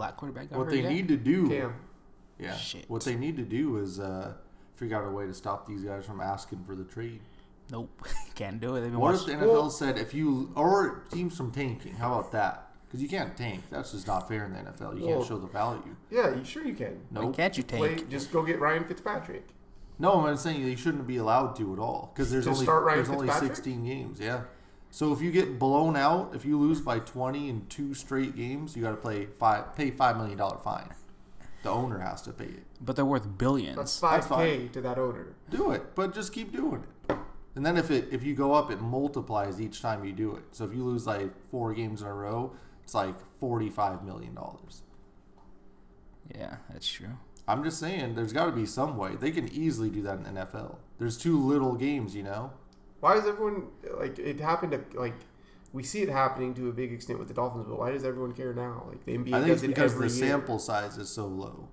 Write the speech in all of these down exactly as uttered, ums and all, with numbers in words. black quarterback got what hurt they yet? need to do. Cam. Yeah. Shit. What they need to do is uh, figure out a way to stop these guys from asking for the trade. Nope. Can't do it. They've been what if the N F L well, said if you or teams from tanking? How about that? Because you can't tank. That's just not fair in the N F L. You well, can't show the value. Yeah, you sure you can. No, nope. Can't you tank? Wait, just go get Ryan Fitzpatrick. No, I'm saying they shouldn't be allowed to at all because there's to only there's only sixteen games. Yeah. So if you get blown out, if you lose by twenty in two straight games, you got to play five, pay five million dollar fine. The owner has to pay it. But they're worth billions. That's five K to that owner. Do it, but just keep doing it. And then if it if you go up, it multiplies each time you do it. So if you lose like four games in a row, it's like forty-five million dollars. Yeah, that's true. I'm just saying there's got to be some way. They can easily do that in the N F L. There's too little games, you know? Why does everyone, like, it happened to, like, we see it happening to a big extent with the Dolphins, but why does everyone care now? Like, the N B A I think it's because the year. sample size is so low.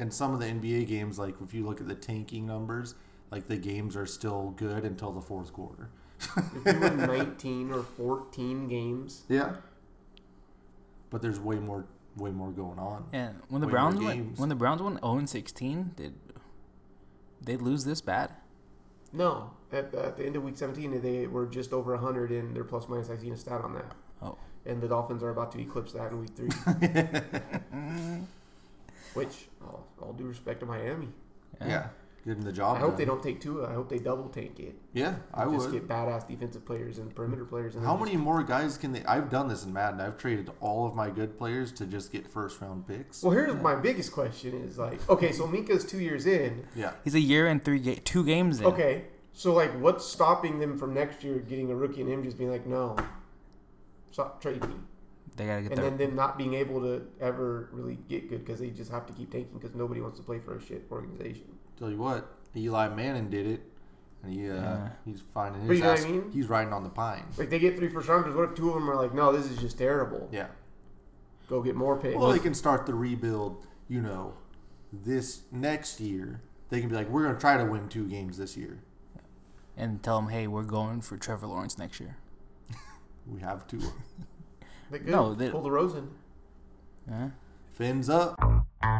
And some of the N B A games, like, if you look at the tanking numbers, like, the games are still good until the fourth quarter. If you win nineteen or fourteen games. Yeah. But there's way more, way more going on. Yeah, when the way Browns went, when the Browns went oh and sixteen, did they lose this bad? No, at, at the end of week seventeen, they were just over one hundred in their plus minus. I've seen a stat on that. Oh, and the Dolphins are about to eclipse that in week three. Which, all, all due respect to Miami. Yeah, yeah. Give them the job. I hope done. They don't take Tua. I hope they double tank it. Yeah, I just would. Just get badass defensive players and perimeter players. And how many more guys can they... I've done this in Madden. I've traded all of my good players to just get first-round picks. Well, here's yeah. my biggest question is, like... Okay, so Minka's two years in. Yeah. He's a year and three ga- two games in. Okay. So, like, what's stopping them from next year getting a rookie and him just being like, no, stop trading? They gotta get and their... then them not being able to ever really get good because they just have to keep tanking because nobody wants to play for a shit organization. Tell you what, Eli Manning did it, and he uh, yeah. he's finding his. But you know ass, what I mean? He's riding on the pine. Like they get three first rounders. What if two of them are like, no, this is just terrible? Yeah, go get more picks. Well, they can start the rebuild. You know, this next year they can be like, we're going to try to win two games this year, and tell them, hey, we're going for Trevor Lawrence next year. We have to. They could no, they... pull the Rosen. Huh? Fins up. So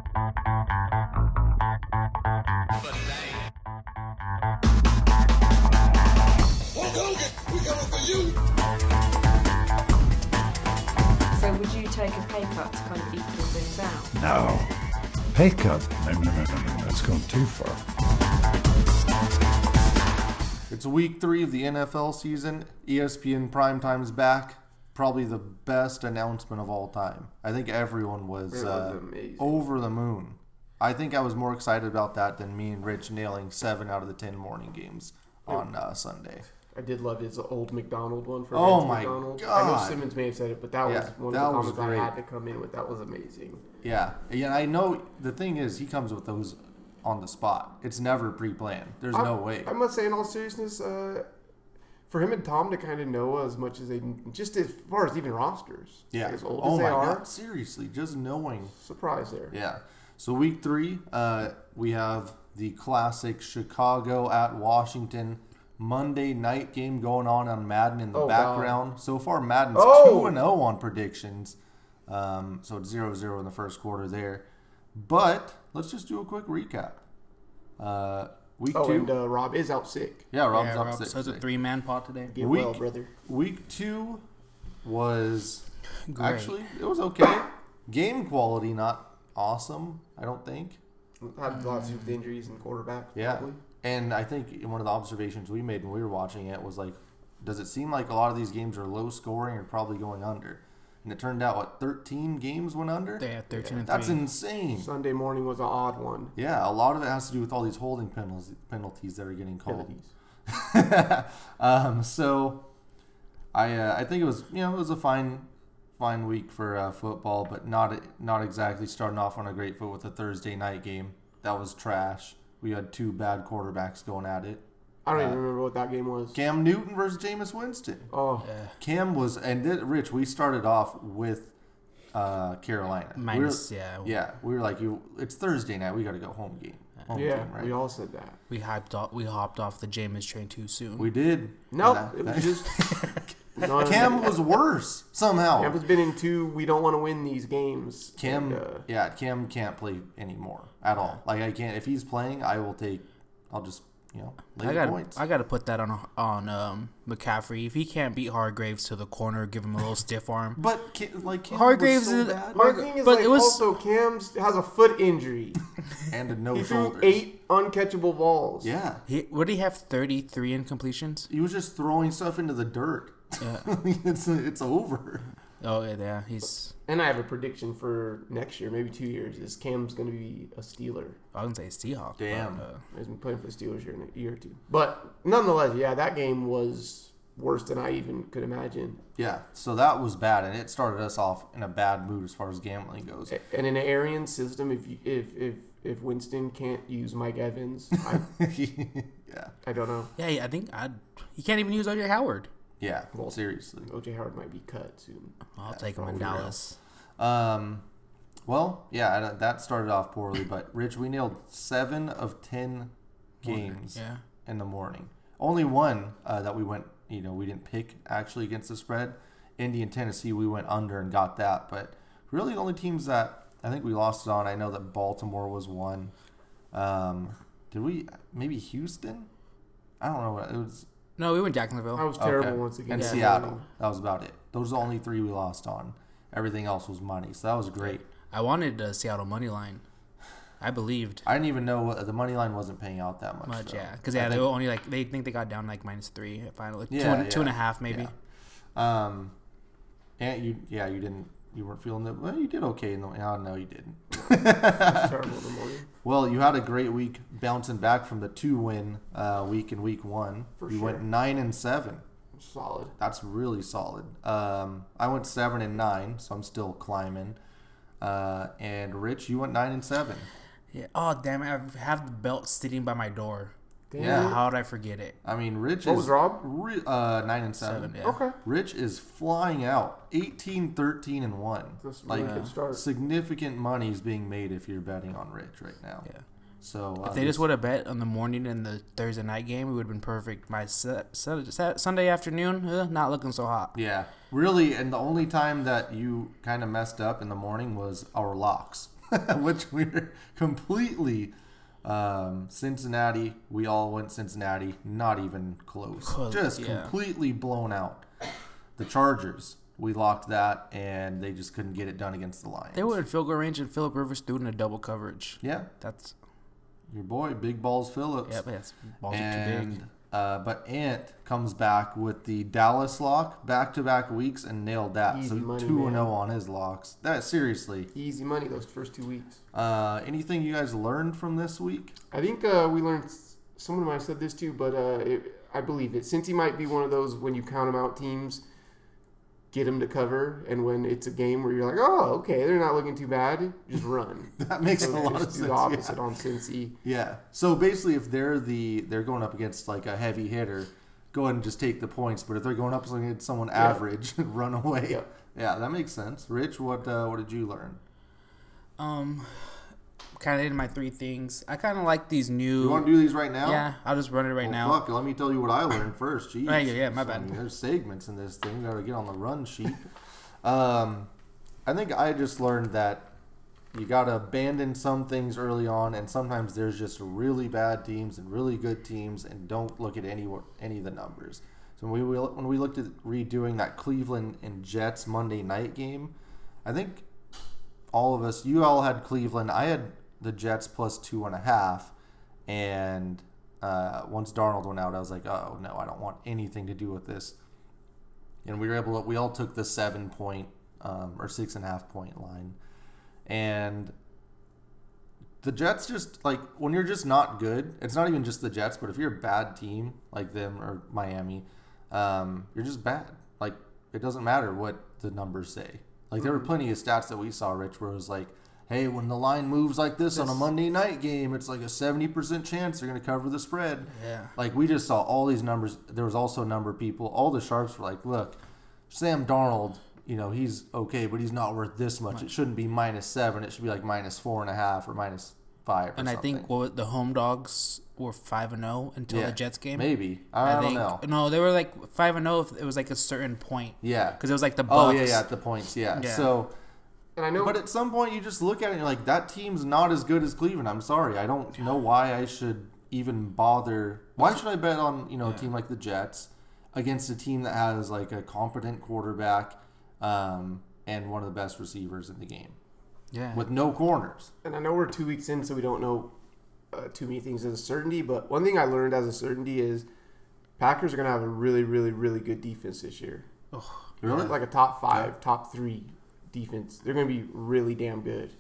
would you take a pay cut to kind of equal things out? No. Pay cut? No, no, no, no, no. That's gone too far. It's week three of the N F L season. E S P N Primetime's back. Probably the best announcement of all time. I think everyone was, was uh, over the moon. I think I was more excited about that than me and Rich nailing seven out of the ten morning games on uh, Sunday. I did love his old McDonald one for oh my McDonald. God. I know Simmons may have said it, but that yeah, was one that of the comments I had to come in with. That was amazing. Yeah. Yeah, I know. The thing is, he comes with those on the spot. It's never pre-planned. There's I, no way. I must say, in all seriousness, uh, for him and Tom to kind of know as much as they, just as far as even rosters. Yeah. Like as old oh as they are. God, seriously, just knowing. Surprise there. Yeah. So week three, uh, we have the classic Chicago at Washington Monday night game going on on Madden in the oh, background. Wow. So far, Madden's oh. two and oh on predictions. Um, so it's zero zero in the first quarter there. But let's just do a quick recap. Uh, week oh, two. and uh, Rob is out sick. Yeah, Rob's yeah, out Rob sick. So it's a three-man pod today. Get week, well, brother. Week two was Great. actually, it was okay. Game quality, not awesome, I don't think. Had lots of injuries and quarterback. Yeah, probably. And I think one of the observations we made when we were watching it was like, does it seem like a lot of these games are low scoring or probably going under? And it turned out what thirteen games went under. They had thirteen yeah, and that's three. Insane. Sunday morning was an odd one. Yeah, a lot of it has to do with all these holding penalties penalties that are getting called. um, so I uh, I think it was you know it was a fine. Fine week for uh, football, but not not exactly starting off on a great foot with a Thursday night game. That was trash. We had two bad quarterbacks going at it. I don't uh, even remember what that game was. Cam Newton versus Jameis Winston. Oh, yeah. Cam was and then, Rich. We started off with uh, Carolina. Minus, we were, yeah, yeah. We were like, you. It's Thursday night. We got to go home game. Home yeah, team, right? We all said that. We hyped off. We hopped off the Jameis train too soon. We did. No, nope, it was just. non- Cam was worse somehow. Cam has been in two we don't want to win these games. Cam, like, uh, yeah, Cam can't play anymore at all. Like I can't. If he's playing, I will take. I'll just you know. Lay I got. Points. I got to put that on on um, McCaffrey. If he can't beat Hargraves to the corner, give him a little stiff arm. But like Cam Hargraves was so is. Bad. Har- thing is but like, it was also Cam has a foot injury and a no he shoulders. Threw eight uncatchable balls. Yeah. He, would he have thirty-three incompletions? He was just throwing stuff into the dirt. Yeah. it's it's over. Oh yeah, he's. And I have a prediction for next year, maybe two years. Is Cam's going to be a Steeler? I wouldn't say Seahawk. Damn, but, uh, he's been playing for the Steelers here in a year or two. But nonetheless, yeah, that game was worse than I even could imagine. Yeah, so that was bad, and it started us off in a bad mood as far as gambling goes. And in an Arian system, if you, if if if Winston can't use Mike Evans, I, yeah, I don't know. Yeah, yeah I think I he can't even use O J Howard. Yeah, well, seriously. O J Howard might be cut soon. I'll yeah, take him in Dallas. Um, well, yeah, that started off poorly, but, Rich, we nailed seven of ten games morning, yeah. in the morning. Only one uh, that we went, you know, we didn't pick actually against the spread. Indy and Tennessee, we went under and got that. But really the only teams that I think we lost it on, I know that Baltimore was one. Um, did we – maybe Houston? I don't know. It was – No, we went Jacksonville. I was terrible okay. once again. And yeah. Seattle. That was about it. Those are the only three we lost on. Everything else was money, so that was great. I wanted a Seattle money line. I believed. I didn't even know what, the money line wasn't paying out that much. Much, so. yeah. Because yeah, they were only like they think they got down like minus three. Finally, yeah, two, yeah. two and a half maybe. Yeah. Um, and you, yeah, you didn't. You weren't feeling that. Well, you did okay in the. Oh, no, you didn't. Terrible in the morning. Well, you had a great week bouncing back from the two-win uh, week in week one. For you sure. went nine and seven. Solid. That's really solid. Um, I went seven and nine, so I'm still climbing. Uh, and Rich, you went nine and seven. Yeah. Oh damn! I have the belt sitting by my door. Damn. Yeah. How did I forget it? I mean, Rich. What is, was Rob? Re, uh, nine and seven. seven yeah. Okay. Rich is flying out. eighteen, thirteen, and one That's like really good start. Significant money is being made if you're betting on Rich right now. Yeah. So if um, they just would have bet on the morning and the Thursday night game, it would have been perfect. My se- se- Sunday afternoon, uh, not looking so hot. Yeah. Really, and the only time that you kind of messed up in the morning was our locks, which we were completely. Um, Cincinnati, we all went Cincinnati, not even close. close just yeah. completely blown out. The Chargers, we locked that, and they just couldn't get it done against the Lions. They were in field goal range, and Philip Rivers threw in a double coverage. Yeah. That's your boy, Big Balls Phillips. Yep, yes. Balls and, are too big. Uh, but Ant comes back with the Dallas lock, back-to-back weeks, and nailed that. Easy so money, two and oh man. On his locks. That seriously. Easy money those first two weeks. Uh, anything you guys learned from this week? I think uh, we learned – someone might have said this too, but uh, it, I believe it. Cincy might be one of those when you count them out teams, get them to cover, and when it's a game where you're like, oh, okay, they're not looking too bad, just run. That makes so a lot of sense. Do the opposite yeah. on Cincy. Yeah. So basically, if they're the they're going up against like a heavy hitter, go ahead and just take the points. But if they're going up against someone yeah. average, run away. Yeah. yeah, that makes sense. Rich, what uh, what did you learn? Um, kind of in my three things. I kind of like these new. You want to do these right now? Yeah, I'll just run it right well, now. Fuck, let me tell you what I learned first. Jeez. Right, yeah, yeah, my so, bad. I mean, there's segments in this thing. Gotta get on the run sheet. um, I think I just learned that. You got to abandon some things early on, and sometimes there's just really bad teams and really good teams, and don't look at any any of the numbers. So when we when we looked at redoing that Cleveland and Jets Monday night game, I think all of us, you all had Cleveland. I had the Jets plus two and a half, and uh, once Darnold went out, I was like, oh, no, I don't want anything to do with this. And we were able to, we all took the seven-point um, or six-and-a-half-point line. And the Jets just, like, when you're just not good, it's not even just the Jets, but if you're a bad team like them or Miami, um, you're just bad. Like, it doesn't matter what the numbers say. Like, there were plenty of stats that we saw, Rich, where it was like, hey, when the line moves like this, this on a Monday night game, it's like a seventy percent chance they're going to cover the spread. Yeah. Like, we just saw all these numbers. There was also a number of people. All the Sharps were like, look, Sam Darnold. You know, he's okay, but he's not worth this much. It shouldn't be minus seven. It should be like minus four and a half or minus five. Or and something. I think well, the home dogs were five and zero until yeah. the Jets game. Maybe I, I don't think, know. No, they were like five and zero if it was like a certain point. Yeah, because it was like the Bucks. Oh yeah, yeah, at the points. Yeah. yeah. So, and I know, but at some point you just look at it and you're like, that team's not as good as Cleveland. I'm sorry, I don't know why I should even bother. Why should I bet on you know yeah. a team like the Jets against a team that has like a competent quarterback um, and one of the best receivers in the game? Yeah, with no corners. And I know we're two weeks in, so we don't know uh, too many things as a certainty. But one thing I learned as a certainty is Packers are going to have a really, really, really good defense this year. Oh, really? Like a top five, yeah. top three defense. They're going to be really damn good.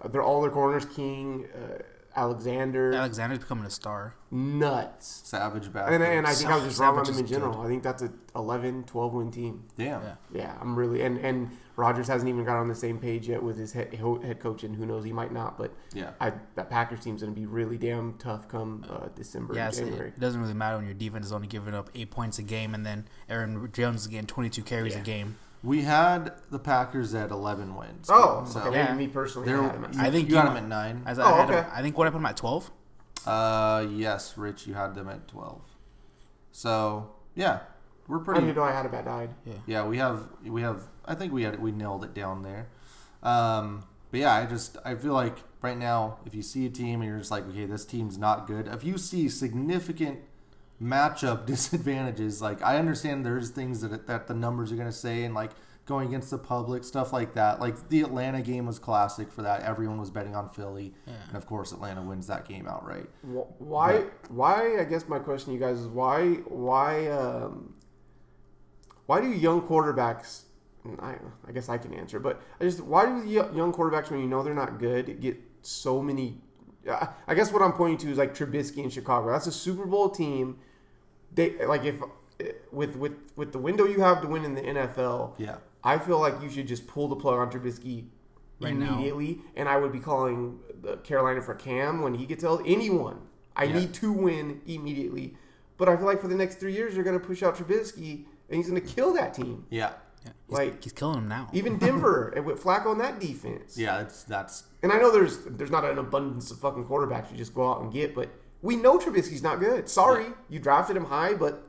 Uh, they're all their corners, King, uh, Alexander. Alexander's becoming a star. Nuts. Savage back. And, and I think Savage, I was just wrong on them in general. Good. I think that's an eleven, twelve win team. Damn. Yeah. Yeah, I'm really. And, and Rodgers hasn't even got on the same page yet with his head, head coach, and who knows, he might not. But yeah, I, that Packers team's going to be really damn tough come uh, December yeah, and January. It doesn't really matter when your defense is only giving up eight points a game, and then Aaron Jones is getting twenty-two carries yeah. a game. We had the Packers at eleven wins. Oh, so okay. yeah. me personally, I, had them at I think you, you had them at nine. I, I, oh, I, had okay. them, I think what I put them at twelve. Uh, yes, Rich, you had them at twelve. So yeah, we're pretty. I didn't know I had them at nine. Yeah, yeah, we have, we have. I think we had, we nailed it down there. Um, but yeah, I just, I feel like right now, if you see a team and you're just like, okay, this team's not good. If you see significant matchup disadvantages, like I understand there's things that that the numbers are going to say, and like going against the public, stuff like that. Like the Atlanta game was classic for that. Everyone was betting on Philly, yeah. and of course Atlanta wins that game outright. Why? But, why? I guess my question to you guys is why? Why? Um, why do young quarterbacks? I, I guess I can answer, but I just why do young quarterbacks, when you know they're not good, get so many? I guess what I'm pointing to is like Trubisky in Chicago. That's a Super Bowl team. They like if with with with the window you have to win in the N F L. Yeah, I feel like you should just pull the plug on Trubisky right immediately. Now. And I would be calling the Carolina for Cam when he gets held. Anyone, I yeah. need to win immediately. But I feel like for the next three years, you're going to push out Trubisky, and he's going to kill that team. Yeah. Yeah. He's, like he's killing them now. Even Denver and with Flacco on that defense. Yeah, that's that's. And I know there's there's not an abundance of fucking quarterbacks you just go out and get, but we know Trubisky's not good. Sorry, yeah. you drafted him high, but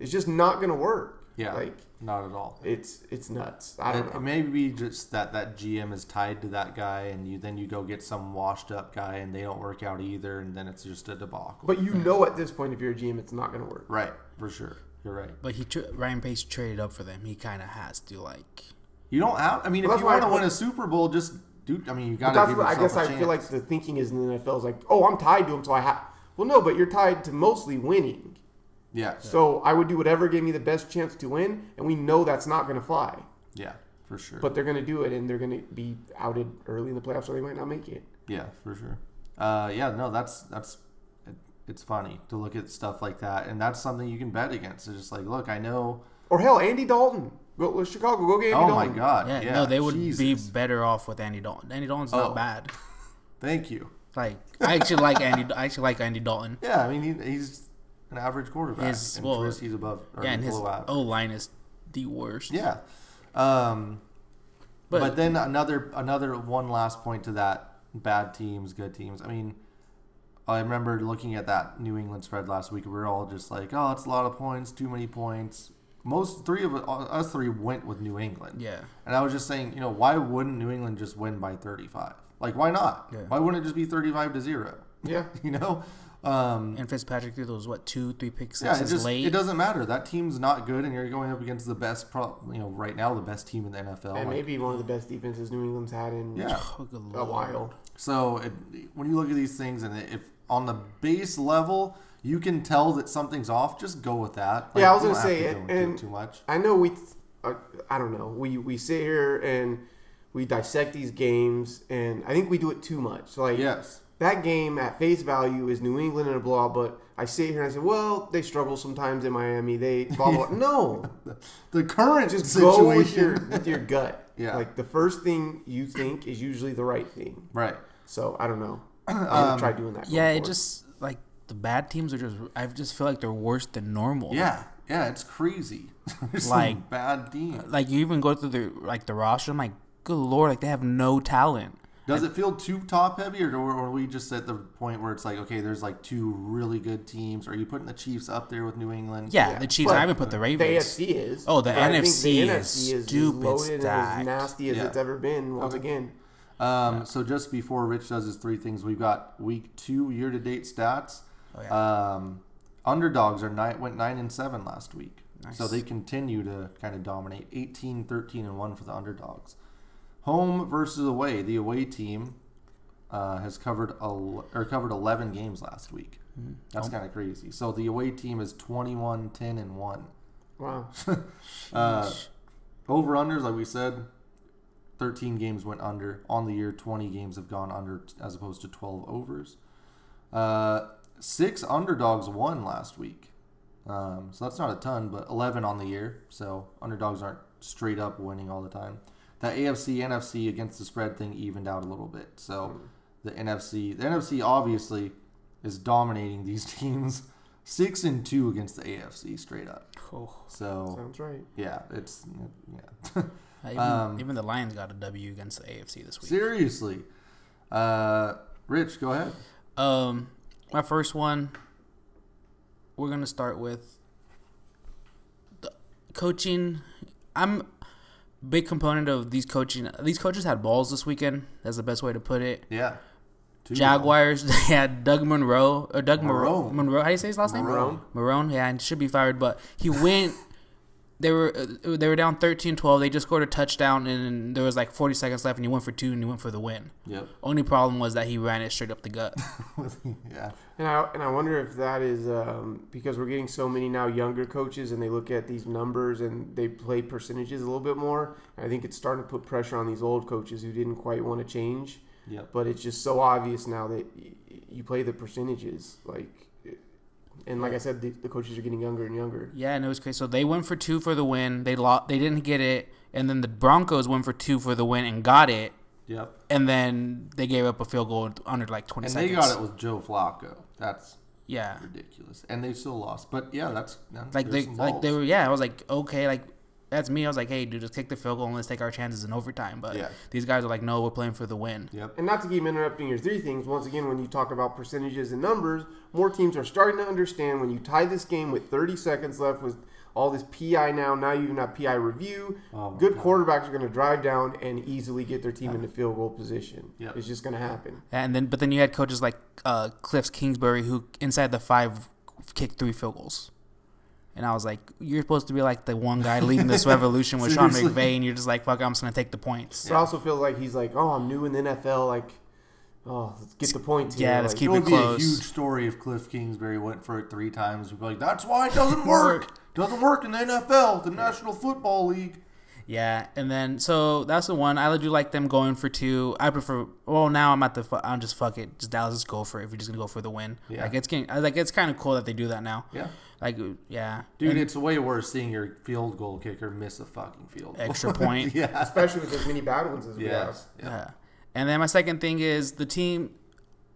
it's just not going to work. Yeah, like not at all. It's it's nuts. I don't it, know. It may be just that that G M is tied to that guy, and you then you go get some washed up guy, and they don't work out either, and then it's just a debacle. But you yeah. know, at this point, if you're a G M, it's not going to work. Right, for sure. You're right. But he tra- Ryan Pace traded up for them. He kind of has to, like... You don't have... I mean, well, if you want to win a Super Bowl, just do... I mean, you got to give yourself I guess a I chance. Feel like the thinking is in the N F L is like, oh, I'm tied to him, so I have... Well, no, but you're tied to mostly winning. Yeah. So yeah. I would do whatever gave me the best chance to win, and we know that's not going to fly. Yeah, for sure. But they're going to do it, and they're going to be outed early in the playoffs, or they might not make it. Yeah, for sure. Uh, yeah, no, that's that's... It's funny to look at stuff like that, and that's something you can bet against. It's just like, look, I know. Or hell, Andy Dalton. Go with Chicago. Go get Andy oh Dalton. Oh, my God. Yeah, yeah. No, they would Jesus. be better off with Andy Dalton. Andy Dalton's oh. not bad. Thank you. Like, I actually like Andy I actually like Andy Dalton. Yeah, I mean, he, he's an average quarterback. His, and well, he's above. Yeah, and his O-line is the worst. Yeah. Um, but, but then another another one last point to that, bad teams, good teams. I mean, I remember looking at that New England spread last week. We were all just like, oh, it's a lot of points, too many points. Most three of us three went with New England. Yeah. And I was just saying, you know, why wouldn't New England just win by thirty-five? Like, why not? Yeah. Why wouldn't it just be thirty-five to zero? Yeah. You know? Um, and Fitzpatrick threw those, what, two, three picks yeah, it just, late? It doesn't matter. That team's not good, and you're going up against the best, pro, you know, right now, the best team in the N F L. And like, maybe one of the best defenses New England's had in yeah. oh, a while. So it, when you look at these things, and if on the base level, you can tell that something's off. Just go with that. Like, yeah, I was going to say, to and, and too much. I know we, uh, I don't know, we we sit here and we dissect these games, and I think we do it too much. Like yes. that game at face value is New England and a blah, but I sit here and I say, well, they struggle sometimes in Miami. They blah blah. No, the current just situation. Go with your with your gut. Yeah, like the first thing you think is usually the right thing. Right. So I don't know. I um, try doing that. Yeah, it just like the bad teams are just. I just feel like they're worse than normal. Yeah, yeah, it's crazy. There's like some bad teams. Like you even go through the like the roster. I'm like, good Lord, like they have no talent. Does it feel too top-heavy, or, or are we just at the point where it's like, okay, there's like two really good teams? Are you putting the Chiefs up there with New England? Yeah, yeah. the Chiefs. But I would put the Ravens. The A F C is. Oh, the N F C, the N F C is, is stupid stacked. As nasty as yeah. it's ever been, once okay. again. Um, yeah. So just before Rich does his three things, we've got week two year-to-date stats. Oh, yeah. Um, underdogs are nine, went nine and seven last week. Nice. So they continue to kind of dominate. eighteen, thirteen, and one for the underdogs. Home versus away. The away team uh, has covered el- or covered eleven games last week. Mm-hmm. That's oh. kind of crazy. So the away team is twenty-one, ten, and one. Wow. uh, over-unders, like we said, thirteen games went under. On the year, twenty games have gone under as opposed to twelve overs. Uh, six underdogs won last week. Um, so that's not a ton, but eleven on the year. So underdogs aren't straight up winning all the time. The A F C, N F C against the spread thing evened out a little bit. So the N F C, the N F C obviously is dominating these teams, six and two against the A F C straight up. Oh, so sounds right. Yeah, it's yeah. even, um, even the Lions got a W against the A F C this week. Seriously, uh, Rich, go ahead. Um, my first one. We're gonna start with the coaching. I'm. Big component of these coaching. These coaches had balls this weekend. That's the best way to put it. Yeah. Too Jaguars. Long. They had Doug Monroe or Doug Marrone. Monroe. How do you say his last name? Marrone. Marrone. Yeah, and should be fired, but he went. they were they were down thirteen twelve. They just scored a touchdown, and there was like forty seconds left, and he went for two, and he went for the win. Yep. Only problem was that he ran it straight up the gut. yeah. And I and I wonder if that is um, because we're getting so many now younger coaches, and they look at these numbers and they play percentages a little bit more. And I think it's starting to put pressure on these old coaches who didn't quite want to change. Yep. But it's just so obvious now that y- you play the percentages like. And like I said, the, the coaches are getting younger and younger. Yeah, and it was crazy. So they went for two for the win. They lost. They didn't get it. And then the Broncos went for two for the win and got it. Yep. And then they gave up a field goal under like twenty and seconds. And they got it with Joe Flacco. That's yeah ridiculous. And they still lost. But yeah, that's like they like they were yeah. I was like okay, like that's me. I was like, hey, dude, just take the field goal and let's take our chances in overtime. But yeah. these guys are like, no, we're playing for the win. Yep. And not to keep interrupting your three things, once again, when you talk about percentages and numbers, more teams are starting to understand when you tie this game with thirty seconds left with all this P I now, now you even have P I review, oh good God. Quarterbacks are going to drive down and easily get their team into field goal position. Yep. It's just going to happen. And then, But then you had coaches like uh, Cliff Kingsbury who, inside the five, kicked three field goals. And I was like, you're supposed to be like the one guy leading this revolution with Sean McVay, and you're just like, fuck, I'm just going to take the points. It yeah. also feels like he's like, oh, I'm new in the N F L. Like, oh, let's get the points here. Yeah, let's like, keep it close. It would be a huge story if Cliff Kingsbury went for it three times. We'd be like, that's why it doesn't work. doesn't work in the N F L, the National Football League. Yeah, and then so that's the one. I do like them going for two. I prefer. Well, now I'm at the. Fu- I'm just fuck it. Just Dallas, just go for it. If you're just gonna go for the win, yeah. Like it's getting. Like it's kind of cool that they do that now. Yeah. Like yeah, dude, and it's way worse seeing your field goal kicker miss a fucking field goal. Extra point. yeah, especially with as many bad ones as we yeah. have. Yeah. yeah. And then my second thing is the team.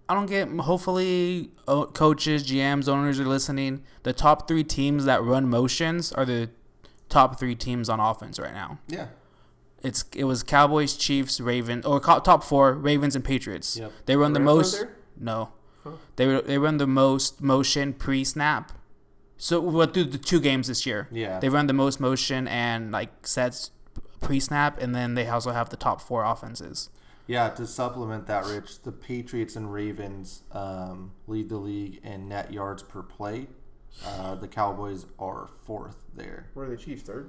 I don't get. Hopefully, coaches, G Ms, owners are listening. The top three teams that run motions are the. Top three teams on offense right now. Yeah. It's it was Cowboys, Chiefs, Ravens, or top four, Ravens and Patriots. Yep. They run the most No. Huh. They they run the most motion pre-snap. So what well, through the two games this year. Yeah. They run the most motion and like sets pre-snap, and then they also have the top four offenses. Yeah, to supplement that, Rich, the Patriots and Ravens um, lead the league in net yards per play. Uh, the Cowboys are fourth there. Where are the Chiefs third?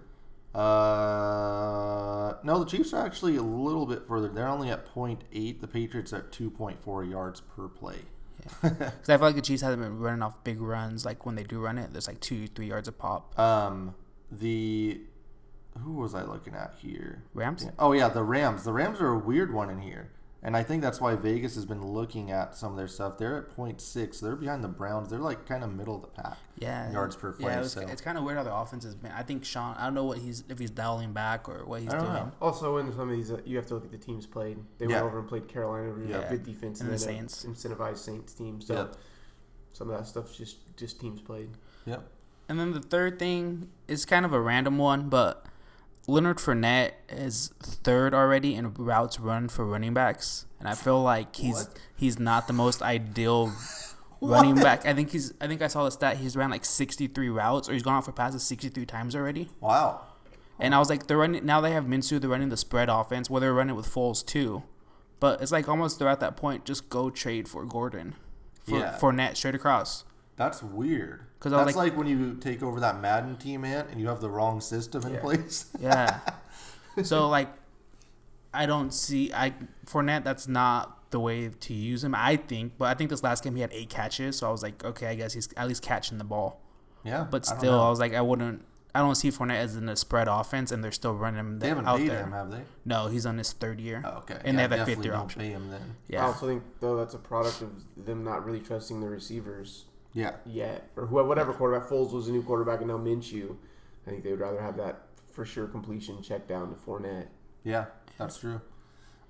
Uh, no, the Chiefs are actually a little bit further. They're only at point eight. The Patriots are at two point four yards per play. Because yeah. I feel like the Chiefs haven't been running off big runs. Like when they do run it, there's like two, three yards a pop. Um, the who was I looking at here? Rams. Yeah. Oh yeah, the Rams. The Rams are a weird one in here. And I think that's why Vegas has been looking at some of their stuff. They're at point six. They're behind the Browns. They're like kind of middle of the pack. Yeah, yards per play. Yeah, it was, so. It's kind of weird how the offense has been. I think Sean. I don't know what he's if he's dialing back or what he's I don't doing. Know. Also, in some of these, uh, you have to look at the teams played. They yeah. went over and played Carolina. Really yeah, good defense and, and the Saints incentivized Saints team. So yep. some of that stuff's just just teams played. Yep. And then the third thing is kind of a random one, but Leonard Fournette is third already in routes run for running backs, and I feel like he's what? he's not the most ideal running back. I think he's. I think I saw the stat. He's ran like sixty-three routes, or he's gone out for passes sixty-three times already. Wow. And I was like, they're running now. They have Minshew. They're running the spread offense. Well, they're running with Foles too, but it's like almost they're at that point. Just go trade for Gordon, for yeah. Fournette straight across. That's weird. That's like, like when you take over that Madden team, man, and you have the wrong system in yeah. place. yeah. So, like, I don't see – I Fournette, that's not the way to use him, I think. But I think this last game he had eight catches, so I was like, okay, I guess he's at least catching the ball. Yeah. But still, I, I was like, I wouldn't – I don't see Fournette as in a spread offense, and they're still running him out there. They haven't paid him, have they? No, he's on his third year. Oh, okay. And yeah, they have that fifth year option. Pay him then. Yeah. I also think, though, that's a product of them not really trusting the receivers. Yeah. Yeah. Or whoever, whatever quarterback. Foles was a new quarterback, and now Minshew. I think they would rather have that for sure completion check down to Fournette. Yeah, that's true.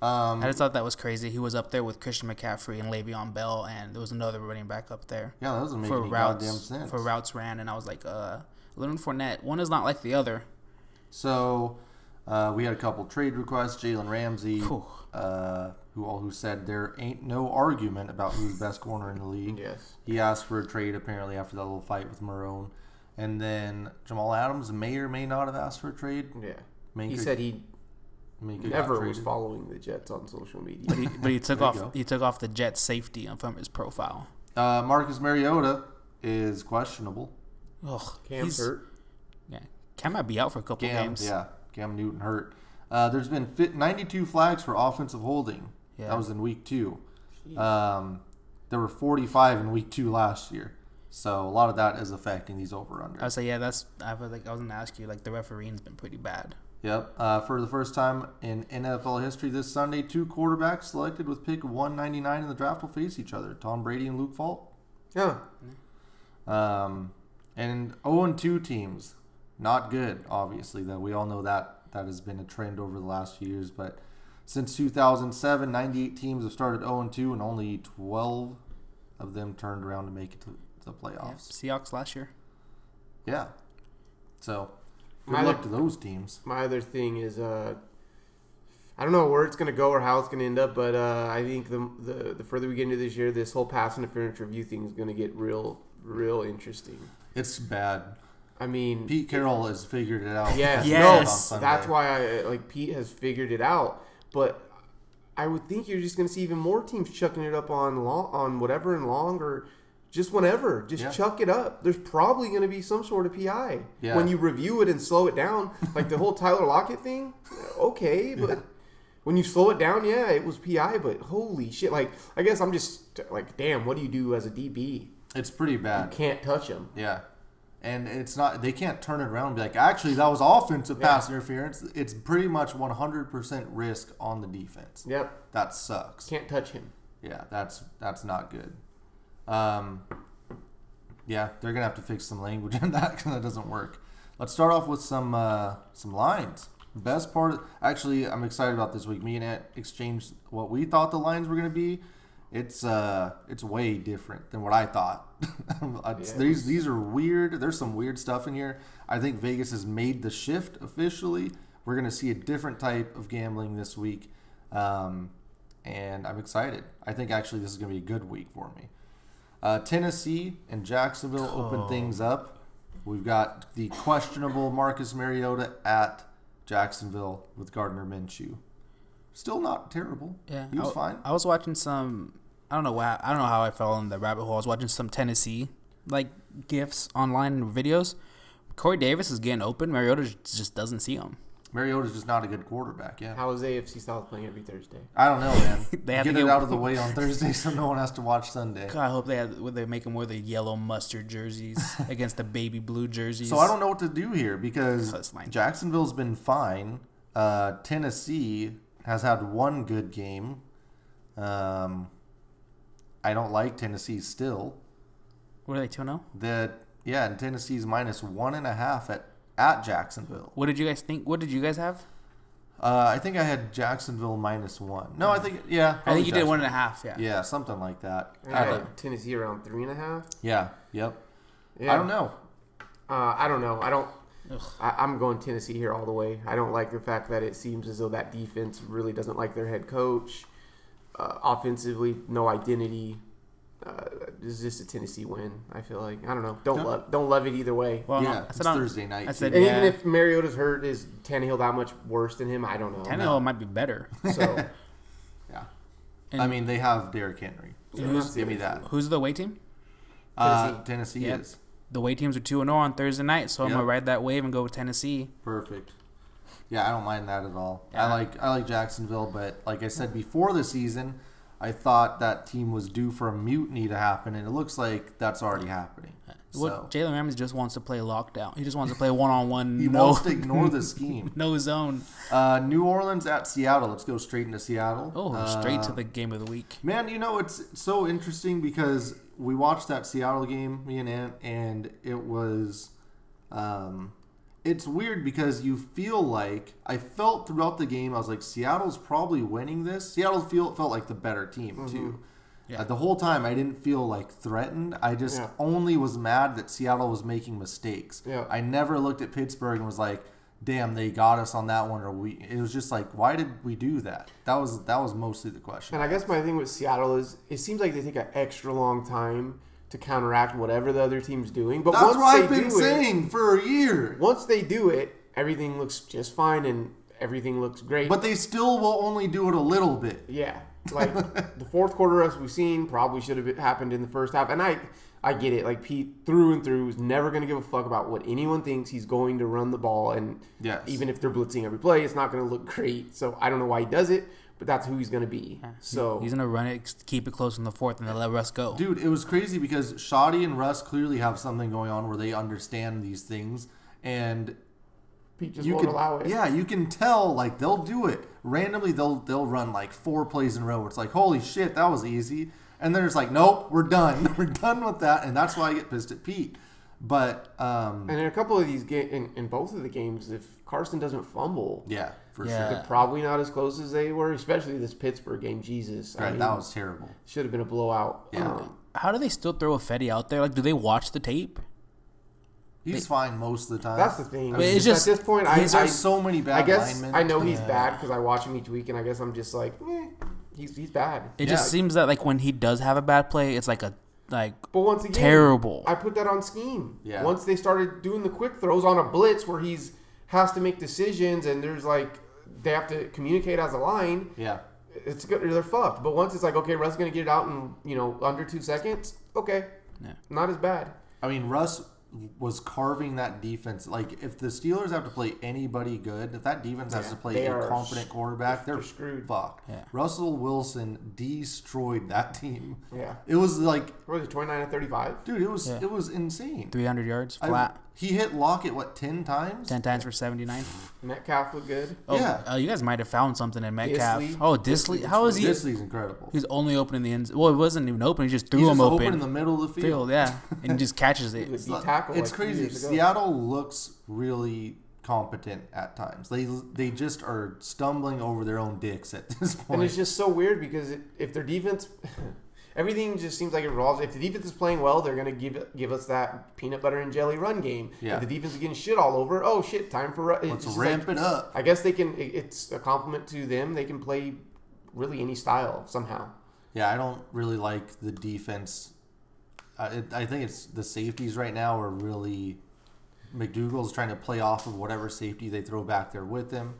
Um, I just thought that was crazy. He was up there with Christian McCaffrey and Le'Veon Bell, and there was another running back up there. Yeah, that doesn't make any routes, goddamn sense. For routes ran, and I was like, uh, Leonard Fournette, one is not like the other. So uh, we had a couple trade requests. Jalen Ramsey, uh, who all who said there ain't no argument about who's the best corner in the league. Yes. He asked for a trade apparently after that little fight with Marrone. And then Jamal Adams may or may not have asked for a trade. Yeah. Minkah, he said he Minkah never was following the Jets on social media. But he, but he took off go. he took off the Jets safety from his profile. Uh, Marcus Mariota is questionable. Ugh, Cam's hurt. Yeah. Cam might be out for a couple Cam, games. Yeah. Cam Newton hurt. Uh, there's been ninety-two flags for offensive holding. Yeah. That was in week two. Um, there were forty-five in week two last year. So a lot of that is affecting these over-under. I say, yeah, that's I was like I was gonna ask you, like the refereeing's been pretty bad. Yep. Uh, for the first time in N F L history this Sunday, two quarterbacks selected with pick one ninety-nine in the draft will face each other. Tom Brady and Luke Falk. Yeah. Um, and oh and two teams. Not good, obviously, though. We all know that that has been a trend over the last few years, but since two thousand seven, ninety-eight teams have started oh and two, and only twelve of them turned around to make it to the playoffs. Yeah, Seahawks last year. Yeah. So, good my luck other, to those teams. My other thing is, uh, I don't know where it's going to go or how it's going to end up, but uh, I think the, the the further we get into this year, this whole pass interference review thing is going to get real, real interesting. It's bad. I mean, Pete Carroll has figured it out. Yeah, yes. No, that's why I like Pete has figured it out. But I would think you're just going to see even more teams chucking it up on long, on whatever and long or just whenever. Just yeah. chuck it up. There's probably going to be some sort of P I yeah. when you review it and slow it down. Like the whole Tyler Lockett thing, okay. But yeah. when you slow it down, yeah, it was P I. But holy shit. Like, I guess I'm just like, damn, what do you do as a D B? It's pretty bad. You can't touch him. Yeah. And it's not, they can't turn it around and be like, actually, that was offensive yeah. pass interference. It's pretty much one hundred percent risk on the defense. Yep. That sucks. Can't touch him. Yeah, that's that's not good. Um, yeah, they're going to have to fix some language in that because that doesn't work. Let's start off with some uh, some lines. Best part, of, actually, I'm excited about this week. Me and Ant exchanged what we thought the lines were going to be. It's uh, it's way different than what I thought. yes. These these are weird. There's some weird stuff in here. I think Vegas has made the shift officially. We're gonna see a different type of gambling this week, um, and I'm excited. I think actually this is gonna be a good week for me. Uh, Tennessee and Jacksonville oh. open things up. We've got the questionable Marcus Mariota at Jacksonville with Gardner Minshew. Still not terrible. Yeah, he was I, fine. I was watching some. I don't know why. I don't know how I fell in the rabbit hole. I was watching some Tennessee like GIFs online and videos. Corey Davis is getting open. Mariota just doesn't see him. Mariota's just not a good quarterback. Yeah. How is A F C South playing every Thursday? I don't know, man. they have get, to get it out of the way on Thursday so no one has to watch Sunday. God, I hope they have, they make them wear the yellow mustard jerseys against the baby blue jerseys. So I don't know what to do here because Jacksonville's been fine. Uh, Tennessee has had one good game. Um. I don't like Tennessee still. What are they, two and oh? The, yeah, and Tennessee's minus one and a half at, at Jacksonville. What did you guys think? What did you guys have? Uh, I think I had Jacksonville minus one. No, I think, yeah. I think you did one and a half, yeah. Yeah, something like that. I had like Tennessee around three and a half. Yeah, yep. Yeah. I don't know. Uh, I don't know. I don't. I, I'm going Tennessee here all the way. I don't like the fact that it seems as though that defense really doesn't like their head coach. Uh, offensively, no identity. Uh, this is just a Tennessee win, I feel like. I don't know. Don't no. love Don't love it either way. Well, yeah, it's Thursday night. I said, and yeah. even if Mariota's hurt, is Tannehill that much worse than him? I don't know. Tannehill no. might be better. So, yeah. And I mean, they have Derrick Henry. So who's, give me that. Who's the away team? Tennessee, uh, Tennessee yeah. is. The away teams are two and oh on Thursday night, so yep. I'm going to ride that wave and go with Tennessee. Perfect. Yeah, I don't mind that at all. Yeah. I like I like Jacksonville, but like I said before the season, I thought that team was due for a mutiny to happen, and it looks like that's already happening. Well, so. Jalen Ramsey just wants to play lockdown. He just wants to play one-on-one. He no, wants to ignore the scheme. No zone. Uh, New Orleans at Seattle. Let's go straight into Seattle. Oh, uh, straight to the game of the week. Man, you know, it's so interesting because we watched that Seattle game, me and Ant, and it was um, – it's weird because you feel like – I felt throughout the game, I was like, Seattle's probably winning this. Seattle feel, felt like the better team, mm-hmm. too. Yeah. Uh, the whole time, I didn't feel, like, threatened. I just yeah. only was mad that Seattle was making mistakes. Yeah. I never looked at Pittsburgh and was like, damn, they got us on that one. Or we. It was just like, why did we do that? That was that was mostly the question. And I guess my thing with Seattle is it seems like they take an extra long time to counteract whatever the other team's doing. But That's once what I've they been do saying it, for a year. Once they do it, everything looks just fine and everything looks great. But they still will only do it a little bit. Yeah. Like, the fourth quarter, as we've seen, probably should have happened in the first half. And I I get it. Like, Pete, through and through, is never going to give a fuck about what anyone thinks. He's going to run the ball. And yes. even if they're blitzing every play, it's not going to look great. So, I don't know why he does it, but that's who he's going to be. So he's going to run it, keep it close in the fourth, and then let Russ go. Dude, it was crazy because Shoddy and Russ clearly have something going on where they understand these things. And Pete just you won't can, allow it. Yeah, you can tell, like, they'll do it. Randomly, they'll they'll run like four plays in a row where it's like, holy shit, that was easy. And they're just like, nope, we're done. We're done with that. And that's why I get pissed at Pete. But um, and in a couple of these games, in, in both of the games, if Carson doesn't fumble, yeah, for yeah. sure, they're probably not as close as they were, especially this Pittsburgh game. Jesus, right, I mean, that was terrible. Should have been a blowout. Yeah. Um, How do they still throw a Fetty out there? Like, do they watch the tape? He's they, fine most of the time. That's the thing. I mean, it's just, at this point, I, there's I, so many bad I guess linemen. I know he's yeah. bad because I watch him each week, and I guess I'm just like, eh, he's he's bad. It yeah. just seems that like when he does have a bad play, it's like a like but once again, terrible. I put that on scheme. Yeah. Once they started doing the quick throws on a blitz where he's has to make decisions, and there's like they have to communicate as a line. Yeah. It's good. They're fucked. But once it's like, okay, Russ gonna get it out in you know under two seconds. Okay. Yeah. Not as bad. I mean, Russ was carving that defense. Like, if the Steelers have to play anybody good, if that defense yeah, has to play a confident quarterback, they're, they're screwed. Fucked. Yeah. Russell Wilson destroyed that team. Yeah. It was like... What was it, twenty-nine to thirty-five? Dude, it was yeah. it was insane. three hundred yards, flat. I, he hit Lockett, what, ten times? ten times for seventy-nine. Metcalf looked good. Oh, yeah. Uh, you guys might have found something in Metcalf. Dissly. Oh, Dissly. How is he? Dissly's incredible. He's only open in the end. Well, it wasn't even open. He just threw He's him just open. open in the middle of the field. field yeah. And he just catches it. It's, like, it's crazy. Seattle looks really competent at times. They they just are stumbling over their own dicks at this point. And it's just so weird because it, if their defense... Everything just seems like it revolves. If the defense is playing well, they're going to give give us that peanut butter and jelly run game. Yeah. If the defense is getting shit all over, oh, shit, time for – let's ramp like, it up. I guess they can – it's a compliment to them. They can play really any style somehow. Yeah, I don't really like the defense. Uh, it, I think it's the safeties right now are really – McDougal's trying to play off of whatever safety they throw back there with him.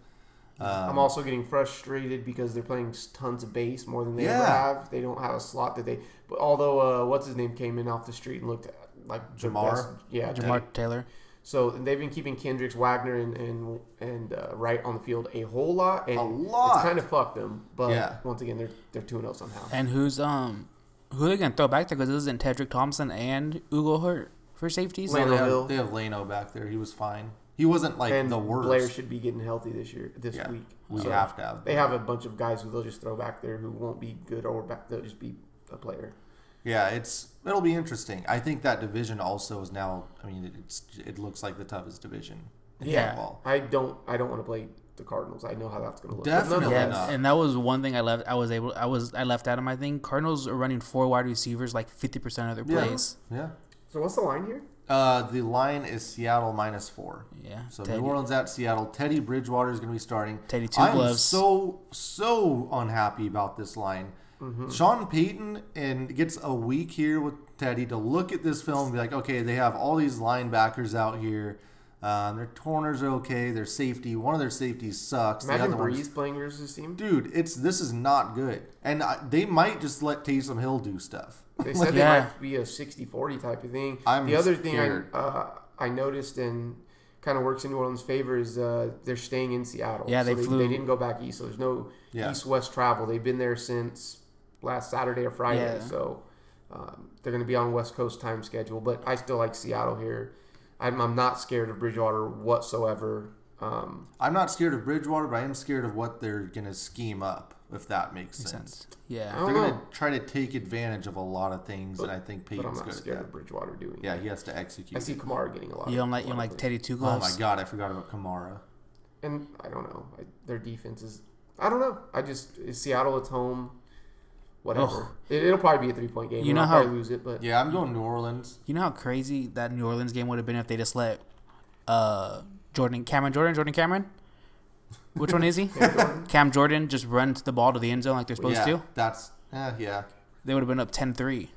Um, I'm also getting frustrated because they're playing tons of base more than they yeah. ever have. They don't have a slot that they. But although uh, what's his name came in off the street and looked like Jamar, yeah, Jamar Taylor. So they've been keeping Kendricks, Wagner, and and, and uh, Wright on the field a whole lot, and a lot. It's kind of fucked them. But yeah. once again, they're they're two and zero somehow. And who's um who are they gonna throw back there? Because it isn't Tedrick Thompson and Ugo Hurt for safeties. Lano, so they have, have Lano back there. He was fine. He wasn't like and the worst. Blair should be getting healthy this year, this yeah, week. We so have to have. They have a bunch of guys who they'll just throw back there who won't be good or back. They'll just be a player. Yeah, it's it'll be interesting. I think that division also is now. I mean, it's it looks like the toughest division in yeah. football. I don't. I don't want to play the Cardinals. I know how that's going to look. Definitely yeah, not. And that was one thing I left. I was able. I was. I left out of my thing. Cardinals are running four wide receivers like fifty percent of their plays. Yeah. yeah. So what's the line here? Uh, the line is Seattle minus four. Yeah. So Teddy. New Orleans at Seattle. Teddy Bridgewater is going to be starting. Teddy two I'm gloves. I'm so, so unhappy about this line. Mm-hmm. Sean Payton and gets a week here with Teddy to look at this film and be like, okay, they have all these linebackers out here. Uh, their corners are okay. Their safety, one of their safeties sucks. Imagine Breeze playing versus his team, dude. It's this is not good, and I, they might just let Taysom Hill do stuff. They said like, they yeah. might be a sixty forty type of thing. I'm the other scared. thing I uh, I noticed and kind of works in New Orleans' favor is uh, they're staying in Seattle. Yeah, so they, they flew. They didn't go back east, so there's no yeah. east-west travel. They've been there since last Saturday or Friday, yeah. so um, they're going to be on West Coast time schedule. But I still like Seattle here. I'm, I'm not scared of Bridgewater whatsoever. Um, I'm not scared of Bridgewater, but I am scared of what they're going to scheme up, if that makes, makes sense. sense. Yeah. They're going to try to take advantage of a lot of things, but, and I think Peyton's good at that. But I'm not scared of Bridgewater doing it. Yeah, he has to execute. I see Kamara getting a lot. You don't like, you don't like Teddy Two Gloves? Oh, my God, I forgot about Kamara. And I don't know. I, their defense is – I don't know. I just – Seattle at home – Whatever. Ugh. It'll probably be a three-point game. You know how, probably lose it, but yeah, I'm going New Orleans. You know how crazy that New Orleans game would have been if they just let uh, Jordan Cameron Jordan Jordan Cameron. Which one is he? Cam, Jordan. Cam Jordan just run the ball to the end zone like they're supposed yeah, to. That's uh, yeah. They would have been up ten three.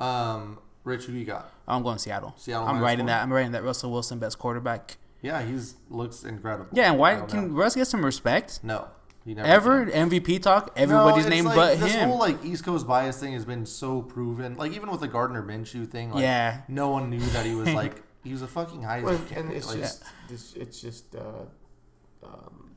Um, Rich, who you got? I'm going Seattle. Seattle. I'm writing that. I'm writing that Russell Wilson best quarterback. Yeah, he's looks incredible. Yeah, and why can Russ get some respect? No. Ever did. M V P talk, everybody's no, name like, but this him. This whole like East Coast bias thing has been so proven. Like even with the Gardner Minshew thing, like yeah. no one knew that he was like he was a fucking Heisman. Well, and it's like, just this, it's just uh, um,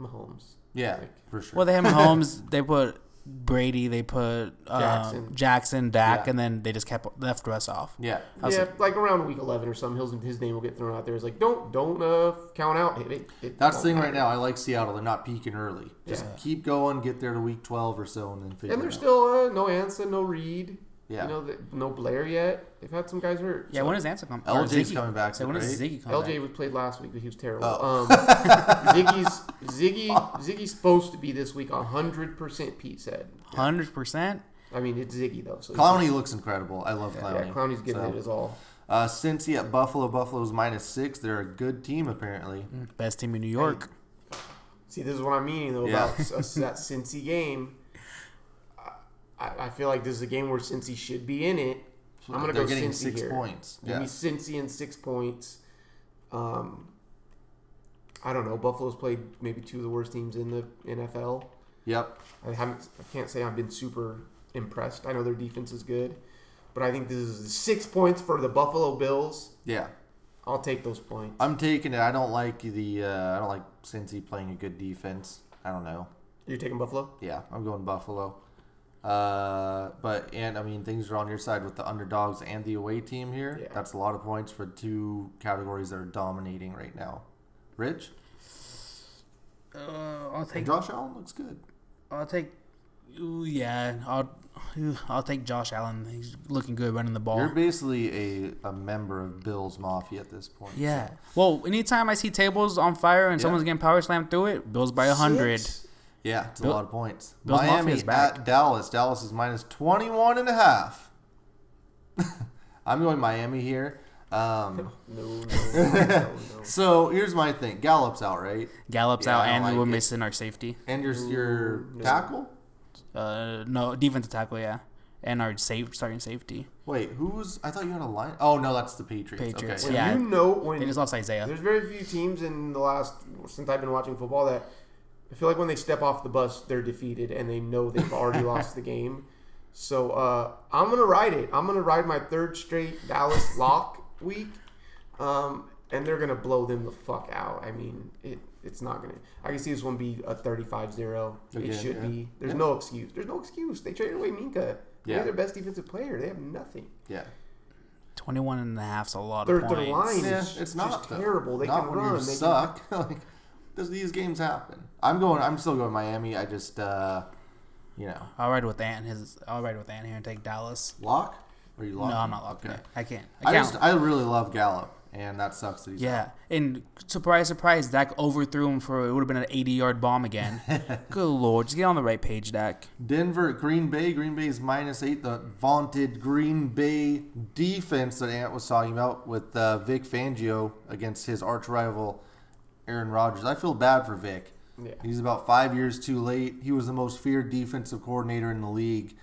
Mahomes. Yeah, like, for sure. Well, they have Mahomes. They put Brady. They put um, Jackson, Jackson, Dak, yeah. and then they just kept left Russ off. Yeah, yeah, like, like around week eleven or something, Hill's, his name will get thrown out there. It's like don't don't uh, count out. It, it, it That's the thing matter. Right now. I like Seattle. They're not peaking early. Just yeah. keep going. Get there to week twelve or so, and then figure. And there's still uh, no Ansah, no Reed. Yeah, you know, the, no Blair yet. They've had some guys hurt. Yeah, so. When is Ansah coming? L J's coming back. So when is Ziggy coming back? L J was played last week, but he was terrible. Oh. Um, Ziggy's Ziggy Ziggy's supposed to be this week one hundred percent. Pete said one hundred percent. I mean, it's Ziggy though. So Clowney looks incredible. I love yeah, Clowney. Yeah, Clowney's giving so. it his all. Uh, Cincy at Buffalo. Buffalo's minus six. They're a good team apparently. Best team in New York. Hey. See, this is what I'm meaning though yeah. about that Cincy game. I feel like this is a game where Cincy should be in it. I'm going to go Cincy six here. Points. Give yeah. me Cincy and six points. Um, I don't know. Buffalo's played maybe two of the worst teams in the N F L. Yep. I haven't. I can't say I've been super impressed. I know their defense is good, but I think this is six points for the Buffalo Bills. Yeah. I'll take those points. I'm taking it. I don't like the. Uh, I don't like Cincy playing a good defense. I don't know. You're taking Buffalo? Yeah, I'm going Buffalo. Uh, but and I mean things are on your side with the underdogs and the away team here. Yeah. That's a lot of points for two categories that are dominating right now. Rich, uh, I'll take and Josh Allen looks good. I'll take, ooh, yeah, I'll I'll take Josh Allen. He's looking good running the ball. You're basically a, a member of Bill's Mafia at this point. Yeah. So. Well, anytime I see tables on fire and yeah. someone's getting power slammed through it, Bills by a hundred. Yeah, it's Bill, a lot of points. Bill's Miami at Dallas. Dallas is minus twenty-one and a half. I'm going Miami here. Um, no, no, no, no, no. So here's my thing. Gallup's out, right? Gallup's yeah, out, and like we're it. missing our safety. And your, your no. tackle? Uh, no, defensive tackle, yeah. And our safe, starting safety. Wait, who's? I thought you had a line. Oh no, that's the Patriots. Patriots, okay. yeah. You know when they just lost Isaiah. There's very few teams in the last since I've been watching football that. I feel like when they step off the bus, they're defeated, and they know they've already lost the game. So uh, I'm going to ride it. I'm going to ride my third straight Dallas lock week, um, and they're going to blow them the fuck out. I mean, it, it's not going to – I can see this one be a thirty-five zero. Again, it should yeah. be. There's yeah. no excuse. There's no excuse. They traded away Minkah. Yeah. They're their best defensive player. They have nothing. Yeah. twenty-one and a half is a lot their, of points. Their line yeah, is it's not, just though. terrible. They not can run. They suck. Can, like, does these games happen? I'm going. I'm still going Miami. I just, uh, you know, I'll ride with Ant. His. I'll ride with Ant here and take Dallas. Lock? Or are you locked? No, I'm not locked. Okay. I can't. I, can't. I just. I really love Gallup, And that sucks that he's yeah. out. And surprise, surprise, Dak overthrew him for, it would have been an eighty-yard bomb again. Good Lord. Just get on the right page, Dak. Denver, Green Bay. Green Bay's minus eight. The vaunted Green Bay defense that Ant was talking about with uh, Vic Fangio against his arch rival, Aaron Rodgers. I feel bad for Vic. Yeah. He's about five years too late. He was the most feared defensive coordinator in the league.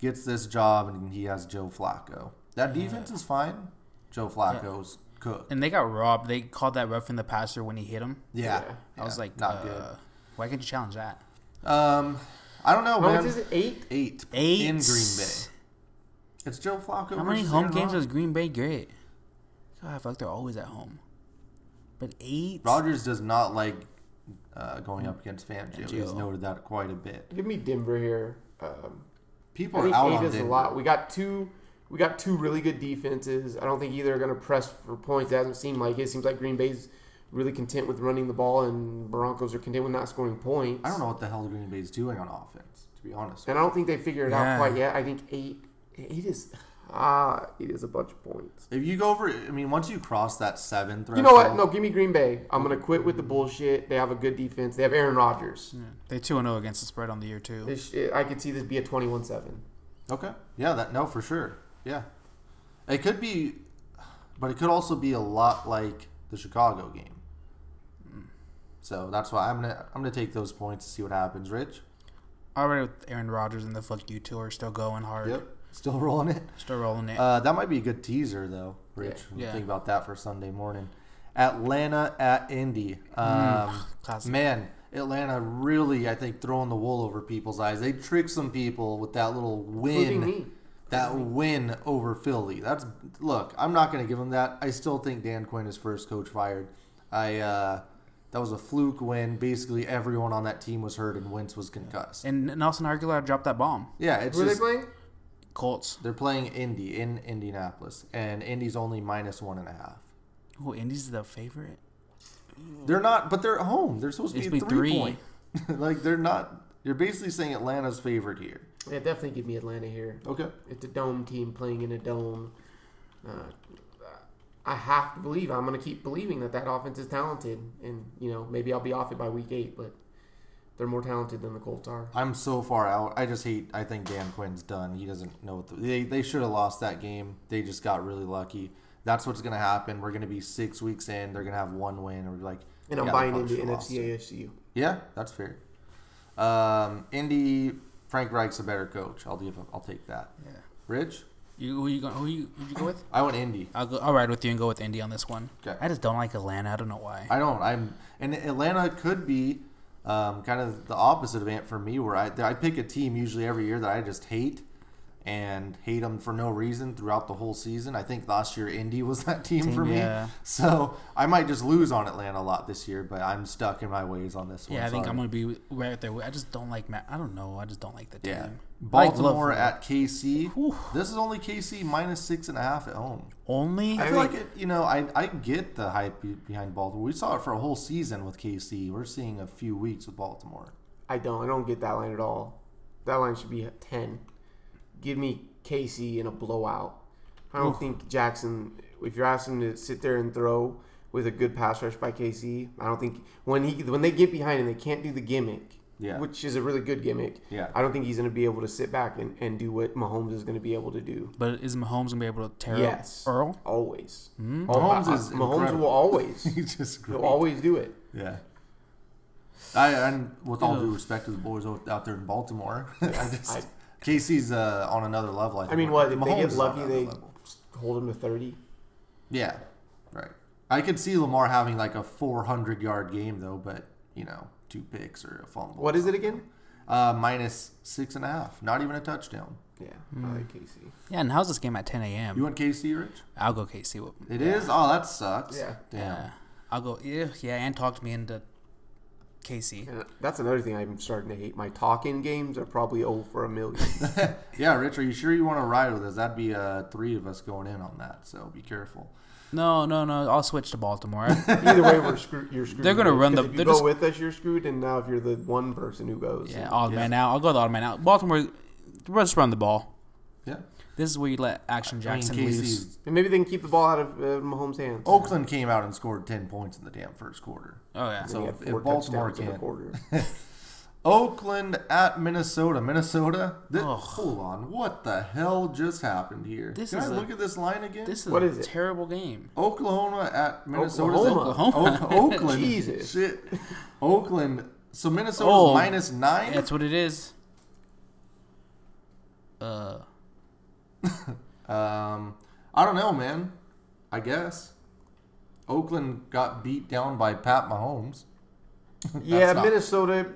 Gets this job, and he has Joe Flacco. That defense yeah. is fine. Joe Flacco's yeah. cooked. And they got robbed. They called that roughing the passer when he hit him. Yeah. yeah. I was like, not uh, good. Why can't you challenge that? Um, I don't know, man. How much is it? Eight? Eight. Eight. In Green Bay. It's Joe Flacco. How many home games does Green Bay get? God, I feel like they're always at home. But eight? Rodgers does not like uh, going up against Fangio. He's noted that quite a bit. Give me Denver here. Um, People are out on Denver. A lot. We got two... We got two really good defenses. I don't think either are going to press for points. It doesn't seem like it. It seems like Green Bay's really content with running the ball, and Broncos are content with not scoring points. I don't know what the hell Green Bay's doing on offense, to be honest. And I don't think they figured it yeah. out quite yet. I think eight, eight is, ah, it is a bunch of points. If you go over, I mean, once you cross that seven threshold, you know what? No, give me Green Bay. I'm going to quit with the bullshit. They have a good defense. They have Aaron Rodgers. Yeah. They two and zero against the spread on the year too. This, I could see this be a twenty-one seven. Okay. Yeah. That no for sure. Yeah. It could be, but it could also be a lot like the Chicago game. So that's why I'm going to I'm gonna take those points to see what happens. Rich? Already with Aaron Rodgers and the fuck you two are still going hard. Yep. Still rolling it. Still rolling it. Uh, that might be a good teaser, though, Rich. Yeah. yeah. Think about that for Sunday morning. Atlanta at Indy. Um, mm, man, Atlanta really, I think, throwing the wool over people's eyes. They tricked some people with that little win. Including me. That win over Philly. That's look. I'm not going to give him that. I still think Dan Quinn is first coach fired. I uh, that was a fluke win. Basically, everyone on that team was hurt, and Wentz was concussed. And Nelson Aguilar dropped that bomb. Yeah, it's who are they playing? Colts. They're playing Indy in Indianapolis, and Indy's only minus one and a half. Oh, Indy's the favorite. They're not, but they're at home. They're supposed to be a three, three point. Like they're not. You're basically saying Atlanta's favorite here. Yeah, definitely give me Atlanta here. Okay. It's a dome team playing in a dome. Uh, I have to believe. I'm going to keep believing that that offense is talented. And, you know, maybe I'll be off it by week eight, but they're more talented than the Colts are. I'm so far out. I just hate – I think Dan Quinn's done. He doesn't know what the, – they, they should have lost that game. They just got really lucky. That's what's going to happen. We're going to be six weeks in. They're going to have one win. Or like, and I'm buying into N F C A S U. Yeah, that's fair. Um, Indy – Frank Reich's a better coach. I'll give. I'll take that. Yeah. Rich, you who you go, who you who you go with? I went Indy. I'll go. I'll ride with you and go with Indy on this one. Okay. I just don't like Atlanta. I don't know why. I don't. I'm and Atlanta could be um, kind of the opposite of Ant for me, where I I pick a team usually every year that I just hate and hate them for no reason throughout the whole season. I think last year Indy was that team, team for me. Yeah. So I might just lose on Atlanta a lot this year, but I'm stuck in my ways on this one. Yeah, I think Sorry. I'm going to be right there. I just don't like Matt. I don't know. I just don't like the team. Yeah. Baltimore at K C. Whew. This is only K C minus six and a half at home. Only? I feel I mean, like it, you know, I, I get the hype behind Baltimore. We saw it for a whole season with K C. We're seeing a few weeks with Baltimore. I don't. I don't get that line at all. That line should be at ten. Give me K C in a blowout. I don't Ooh. think Jackson, if you're asking him to sit there and throw with a good pass rush by K C, I don't think when he when they get behind him, they can't do the gimmick, yeah. which is a really good gimmick. Yeah. I don't think he's going to be able to sit back and, and do what Mahomes is going to be able to do. But is Mahomes going to be able to tear yes. up Earl? Always. Mm-hmm. Mahomes I, I, is Mahomes incredible. will always. He's just great. He'll always do it. Yeah. I and with all due respect to the boys out there in Baltimore, I just. I, K C's uh, on another level, I think. I mean, what? If Mahomes they get lucky, they level. hold him to thirty? Yeah, right. I could see Lamar having like a four hundred-yard game, though, but, you know, two picks or a fumble. What is it again? Uh, minus six and a half. Not even a touchdown. Yeah, mm. I like K C. Yeah, and how's this game at ten a.m.? You want K C, Rich? I'll go K C. With, it yeah. is? Oh, that sucks. Yeah. Damn. Uh, I'll go, yeah, yeah, and talked me into K C. Yeah, that's another thing I'm starting to hate. My talk-in games are probably oh for a million. Yeah, Rich, are you sure you want to ride with us? That'd be uh, three of us going in on that, so be careful. No, no, no. I'll switch to Baltimore. Either way, we're screwed. You're screwed. They're gonna run the. If you go just... with us, you're screwed. And now, if you're the one person who goes, yeah, odd man out. I'll go the odd man out. Baltimore, just run the ball. Yeah. This is where you let Action Jackson I mean, loose. And maybe they can keep the ball out of uh, Mahomes' hands. Oakland came out and scored ten points in the damn first quarter. Oh, yeah. So if, if Baltimore can't. Oakland at Minnesota. Minnesota? This, hold on. What the hell just happened here? This Can I a, look at this line again? This is what a is terrible it? game. Oklahoma at Minnesota. Oklahoma. Oklahoma. O- Oakland. Jesus. Shit. Oakland. So Minnesota's oh, minus nine? That's what it is. Uh. um, I don't know, man. I guess. Oakland got beat down by Pat Mahomes. yeah, not... Minnesota,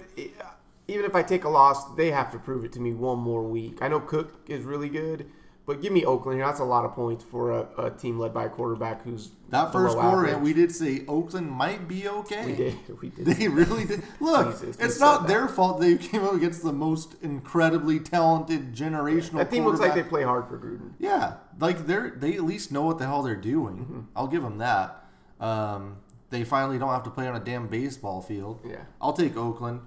even if I take a loss, they have to prove it to me one more week. I know Cook is really good, but give me Oakland here. That's a lot of points for a, a team led by a quarterback who's that first quarter. Average. We did say Oakland might be okay. We did. We did. They really did. Look, Jesus, it's not their fault they came up against the most incredibly talented generational. That team looks like they play hard for Gruden. Yeah, like they're they at least know what the hell they're doing. Mm-hmm. I'll give them that. Um, they finally don't have to play on a damn baseball field. Yeah, I'll take Oakland.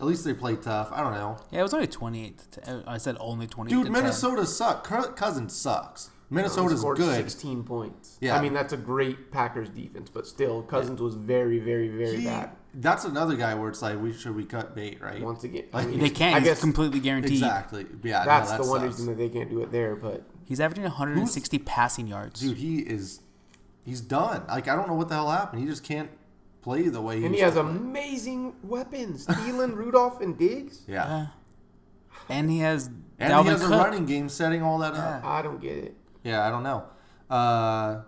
At least they play tough. I don't know. Yeah, it was only twenty-eight to ten. I said only twenty-eight Dude, to Minnesota ten. Sucks. Kirk Cousins sucks. Minnesota's no, good. sixteen points. Yeah. I mean, that's a great Packers defense, but still, Cousins yeah. was very, very, very he, bad. That's another guy where it's like, we should we cut bait, right? Once again. Like, I mean, they can't. I guess, it's completely guaranteed. Exactly. Yeah, That's no, that the one sucks. reason that they can't do it there. But he's averaging one hundred sixty Who's, passing yards. Dude, he is he's done. Like, I don't know what the hell happened. He just can't. Play the way he and he has play. amazing weapons: Thielen, Rudolph, and Diggs. Yeah, uh, and he has and Dalvin he has Cook. a running game setting all that yeah. up. I don't get it. Yeah, I don't know. Uh,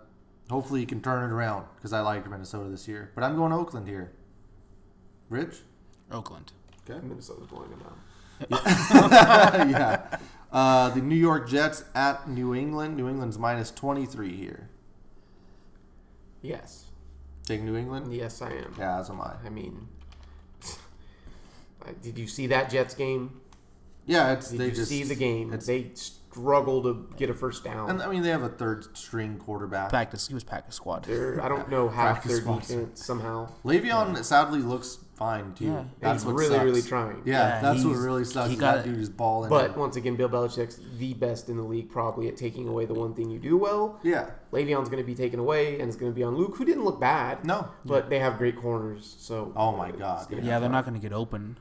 hopefully, he can turn it around because I liked Minnesota this year. But I'm going to Oakland here. Rich, Oakland. Okay, Minnesota's blowing them out. Yeah. yeah. Uh, the New York Jets at New England. New England's minus twenty-three here. Yes. Take New England? Yes, I am. Yeah, as am I. I mean, did you see that Jets game? Yeah, it's, did they you just, see the game? It's, they struggle to get a first down. And I mean, they have a third-string quarterback. Practice. He was practice squad. They're, I don't know half their defense somehow. Le'Veon yeah. sadly looks fine too. Yeah. That's he's what really, sucks. really trying. Yeah, yeah that's what really sucks. He got that dude is balling. But out. once again, Bill Belichick's the best in the league, probably at taking away the one thing you do well. Yeah, Le'Veon's going to be taken away, and it's going to be on Luke, who didn't look bad. No, but yeah. they have great corners. So, oh my god, yeah, they're hard. not going to get open.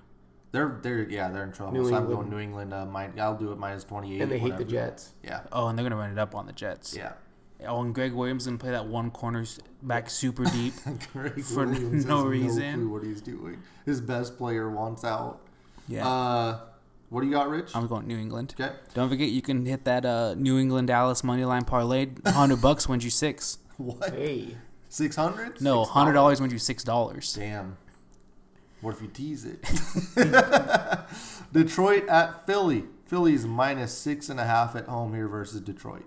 They're they're yeah, they're in trouble. New so England. I'm going New England. Uh, my, I'll do it minus twenty-eight. And they hate the Jets. Yeah. Oh, and they're going to run it up on the Jets. Yeah. Oh, and Greg Williams didn't play that one cornerback super deep for Williams no reason. No clue what he's doing. His best player wants out. Yeah. Uh, what do you got, Rich? I'm going New England. Okay. Don't forget, you can hit that uh, New England Dallas moneyline parlay. Hundred bucks wins you six. What? Hey. Six hundred? No, hundred dollars wins you six dollars. Damn. What if you tease it? Detroit at Philly. Philly's minus six and a half at home here versus Detroit.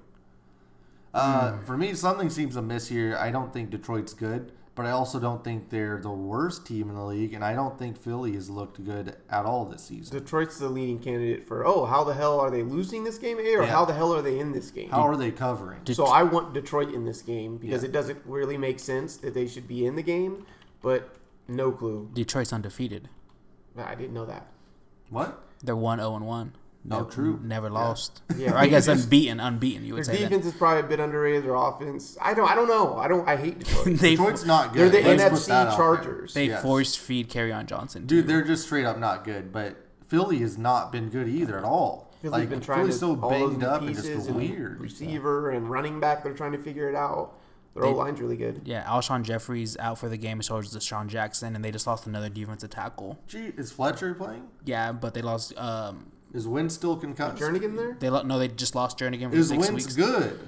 Uh, mm. For me, something seems amiss here. I don't think Detroit's good, but I also don't think they're the worst team in the league, and I don't think Philly has looked good at all this season. Detroit's the leading candidate for, oh, how the hell are they losing this game, A, or yeah. how the hell are they in this game? How are they covering? Det- so I want Detroit in this game because yeah. it doesn't really make sense that they should be in the game, but no clue. Detroit's undefeated. I didn't know that. What? They're one oh and one. No, no, true. Never lost. Yeah, yeah. Or I guess unbeaten, unbeaten. You would their say defense that. is probably a bit underrated. Their offense, I don't, I don't know. I don't. I hate Detroit. Detroit's not good. They're the they N F C Chargers. They yes. force feed Kerryon Johnson. Dude, dude, they're just straight up not good. But Philly has not been good either at all. Philly's like been trying Philly's to so banged up and just weird. And receiver and running back, they're trying to figure it out. Their O line's really good. Yeah, Alshon Jeffrey's out for the game, so is Deshaun Jackson, and they just lost another defensive tackle. Gee, is Fletcher playing? Yeah, but they lost. Um, Is Wentz still concussed? Jernigan there? They lo- no, they just lost Jernigan for Is six Wentz weeks. Is Wentz good?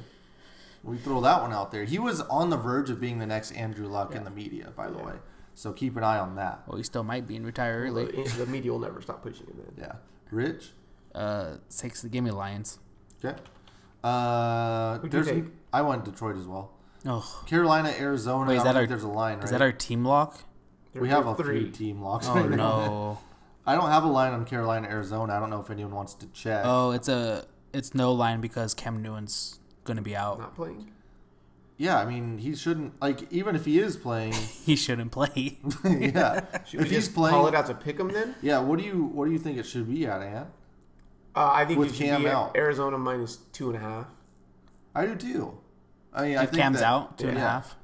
We throw that one out there. He was on the verge of being the next Andrew Luck yeah. in the media, by yeah. the way. So keep an eye on that. Well, he still might be and retire early. The media will never stop pushing him in. Yeah. Rich? Uh, six, give me Lions. Okay. Uh, Who'd you take? I want Detroit as well. Oh. Carolina, Arizona. Wait, is that our, there's a line, right? Is that our team lock? There we have a three. few team locks. Oh, right no. I don't have a line on Carolina, Arizona. I don't know if anyone wants to check. Oh, it's a it's no line because Cam Newton's going to be out. Not playing. Yeah, I mean, he shouldn't, like, even if he is playing. he shouldn't play. yeah. Should we if just he's playing, call it out to pick him then? Yeah, what do you what do you think it should be at, Ant? Uh, I think with Cam out, Arizona minus two and a half. I do too. I mean, if I think Cam's that, out two yeah, and a half.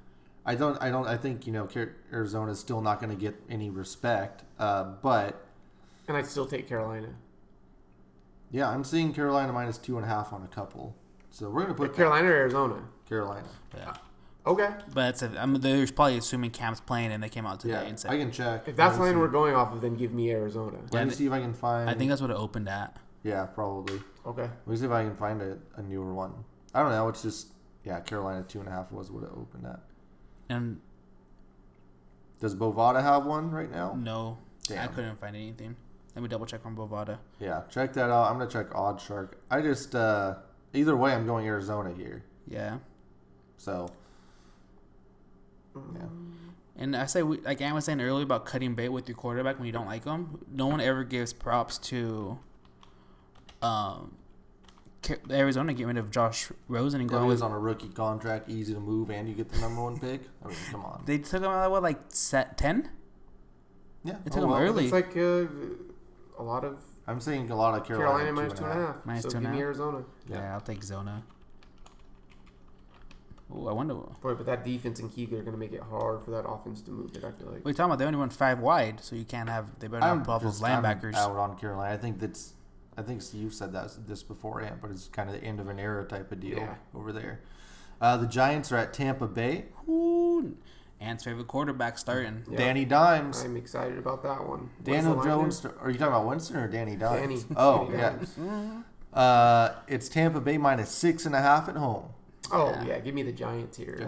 I don't. I don't. I think you know Arizona's still not going to get any respect. Uh, but and I still take Carolina. Yeah, I'm seeing Carolina minus two and a half on a couple. So we're going to put Carolina or Arizona. Carolina. Yeah. Okay. But it's a, I mean, they're probably assuming Cam's playing and they came out today yeah, and said, I can check. If that's the line we're going off of, then give me Arizona. Let yeah, me see if I can find. I think that's what it opened at. Yeah, probably. Okay. Let me see if I can find a, a newer one. I don't know. It's just, yeah, Carolina two and a half was what it opened at. And does Bovada have one right now? No. Damn. I couldn't find anything. Let me double check on Bovada. Yeah, check that out. I'm going to check Odd Shark. I just, uh, either way, I'm going Arizona here. Yeah. So. Yeah. And I say, we, like I was saying earlier about cutting bait with your quarterback when you don't like him. No one ever gives props to um, Arizona getting rid of Josh Rosen and going with on a rookie contract, easy to move, and you get the number one pick. I mean, come on. They took him out of what, like ten? Yeah, they took oh, him well, early. It's like uh, a lot of. I'm saying a lot of Carolina, Carolina minus two and a half. Minus so two give me Arizona. Yeah, yeah, I'll take Zona. Oh, I wonder. Boy, but that defense and Keegan are going to make it hard for that offense to move it, I feel like. What are you talking about? They only went five wide, so you can't have. They better not pull off those linebackers. I'm out on Carolina. I think that's. I think you've said that this beforehand, but it's kind of the end of an era type of deal yeah. over there. Uh, the Giants are at Tampa Bay. Ooh, Ant's favorite quarterback starting. Yep. Danny Dimes. I'm excited about that one. Daniel Jones. Are you talking about Winston or Danny Dimes? Danny. Oh, Danny yeah. Dimes. Uh, it's Tampa Bay minus six and a half at home. Oh, yeah. yeah. Give me the Giants here. Yeah.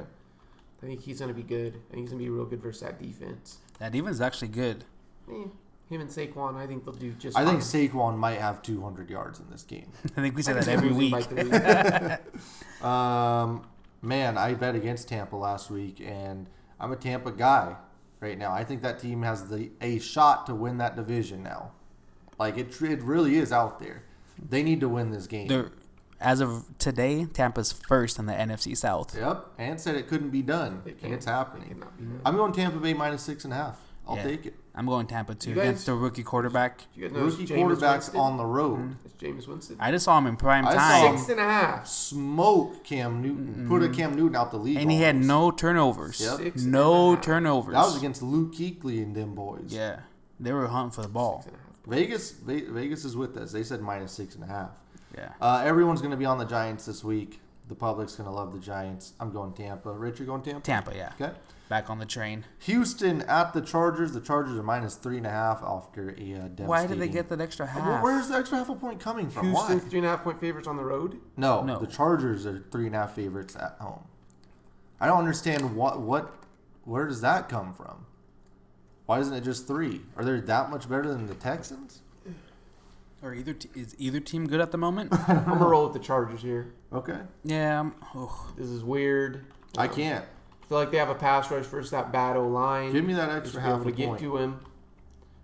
I think he's going to be good. I think he's going to be real good versus that defense. That defense is actually good. Yeah. Him and Saquon, I think they'll do just I fine. think Saquon might have two hundred yards in this game. I think we say that every week. week. um, man, I bet against Tampa last week, and I'm a Tampa guy right now. I think that team has the a shot to win that division now. Like, it, it really is out there. They need to win this game. They're, as of today, Tampa's first in the N F C South. Yep. Ant said it couldn't be done, it and it's happening. It be done. I'm going Tampa Bay minus six and a half. I'll yeah. take it. I'm going Tampa, too, guys, against the rookie quarterback. Rookie quarterback's Winston? on the road. Mm-hmm. It's Jameis Winston. I just saw him in prime I time. Six and a half. Smoke Cam Newton. Mm-hmm. Put a Cam Newton out the league. And almost. he had no turnovers. Yep. Six no turnovers. That was against Luke Kuechly and them boys. Yeah. They were hunting for the ball. Vegas Vegas is with us. They said minus six and a half. Yeah. Uh, everyone's going to be on the Giants this week. The public's going to love the Giants. I'm going Tampa. Rich, you're going Tampa? Tampa, yeah. Okay. Back on the train. Houston at the Chargers. The Chargers are minus three and a half after a uh, devastating. Why did they get that extra half? Well, where's the extra half a point coming from? Houston's Why? three and a half point favorites on the road? No, no. The Chargers are three and a half favorites at home. I don't understand what, what where does that come from? Why isn't it just three? Are they that much better than the Texans? Or either te- is either team good at the moment? I'm gonna roll with the Chargers here. Okay. Yeah. I'm, oh. This is weird. I um, can't. I feel like they have a pass rush versus that bad O line. Give me that extra half a point. To get to him,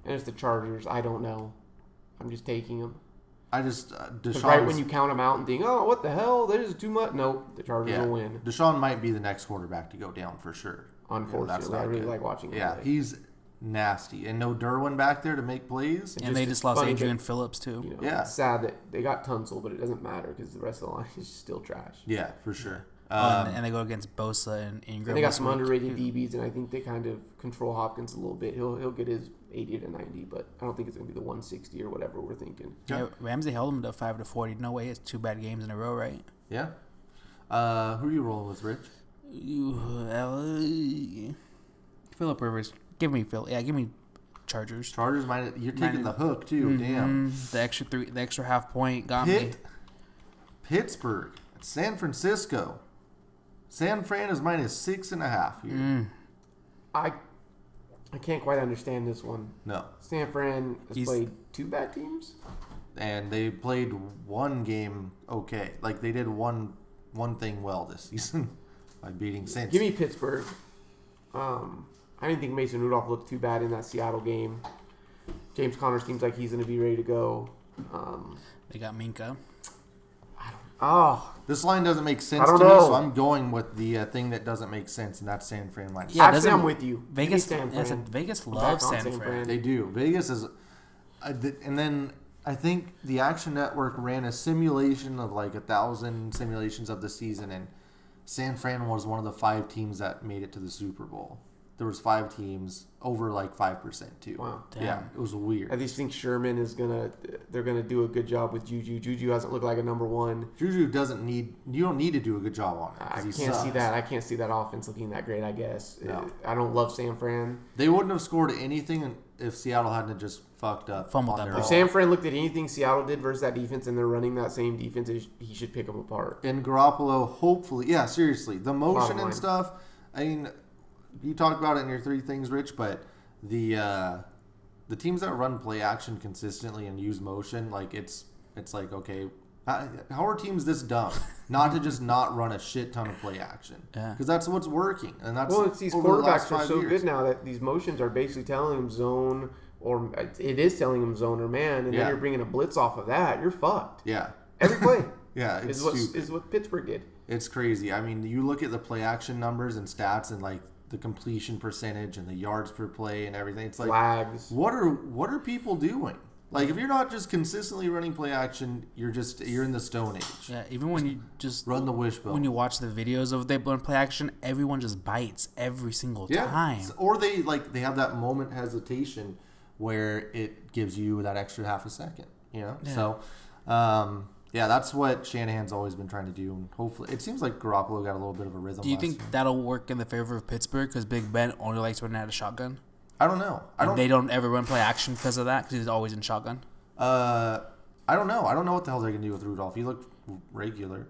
and it's the Chargers. I don't know. I'm just taking them. I just uh, Deshaun. Right when you count them out and think, oh, what the hell? That is too much. Nope, the Chargers yeah. will win. Deshaun might be the next quarterback to go down for sure. Unfortunately, yeah, that's not I really good. like watching him. Yeah, play. he's nasty, and no Derwin back there to make plays. And, and just, they just lost Adrian that, Phillips too. You know, yeah, it's sad that they got Tunsil, but it doesn't matter because the rest of the line is still trash. Yeah, for sure. Um, and, and they go against Bosa and Ingram. And they got some underrated D Bs, and I think they kind of control Hopkins a little bit. He'll he'll get his eighty to ninety, but I don't think it's going to be the one sixty or whatever we're thinking. Yeah. Yeah, Ramsey held him to five to forty. No way, it's two bad games in a row, right? Yeah. Uh, who are you rolling with, Rich? You, uh, Philip Rivers. Give me Phil. Yeah, give me Chargers. Chargers. Minus, you're taking minus, the hook too. Mm-hmm. Damn. The extra three. The extra half point got Pitt, me. Pittsburgh. San Francisco. San Fran is minus six and a half here. Mm. I I can't quite understand this one. No. San Fran has He's, played two bad teams, and they played one game okay. Like they did one one thing well this season by beating Saints. Give me Pittsburgh. Um, I didn't think Mason Rudolph looked too bad in that Seattle game. James Conner seems like he's going to be ready to go. Um, they got Minkah. Oh, this line doesn't make sense to me, so I'm going with the uh, thing that doesn't make sense, and that's San Fran minus. Yeah, actually, I'm with you. Vegas, San Fran. Vegas loves San Fran. They do. Vegas is, uh, th- and then I think the Action Network ran a simulation of like a thousand simulations of the season, and San Fran was one of the five teams that made it to the Super Bowl. There was five teams over like five percent too. Wow. Damn. Yeah, it was weird. I just think Sherman is going to – they're going to do a good job with Juju. Juju hasn't looked like a number one. Juju doesn't need – you don't need to do a good job on it. I can't sucks. see that. I can't see that offense looking that great, I guess. No. I don't love San Fran. They wouldn't have scored anything if Seattle hadn't just fucked up. Fumbled that ball. If San Fran looked at anything Seattle did versus that defense and they're running that same defense, he should pick them apart. And Garoppolo, hopefully – yeah, seriously. The motion and stuff, I mean – you talked about it in your three things, Rich, but the uh, the teams that run play action consistently and use motion, like it's it's like, okay, how, how are teams this dumb not to just not run a shit ton of play action? Because yeah. that's what's working, and that's well, it's these quarterbacks the are so years. good now that these motions are basically telling them zone, or it is telling them zone or man, and yeah. then you're bringing a blitz off of that, you're fucked. Yeah, every play. yeah, it's is what stupid. is what Pittsburgh did. It's crazy. I mean, you look at the play action numbers and stats, and like. The completion percentage and the yards per play and everything. It's like, Flags. what are what are people doing? Like, if you're not just consistently running play action, you're just you're in the Stone Age. Yeah, even when you just run the wishbone. When you watch the videos of they run play action, everyone just bites every single yeah. time. Or they like they have that moment hesitation where it gives you that extra half a second. You know, yeah. so. Um, Yeah, that's what Shanahan's always been trying to do, and hopefully, it seems like Garoppolo got a little bit of a rhythm. Do you think year. that'll work in the favor of Pittsburgh because Big Ben only likes running out of shotgun? I don't know. I and don't. They don't ever run play action because of that because he's always in shotgun. Uh, I don't know. I don't know what the hell they're gonna do with Rudolph. He looked regular.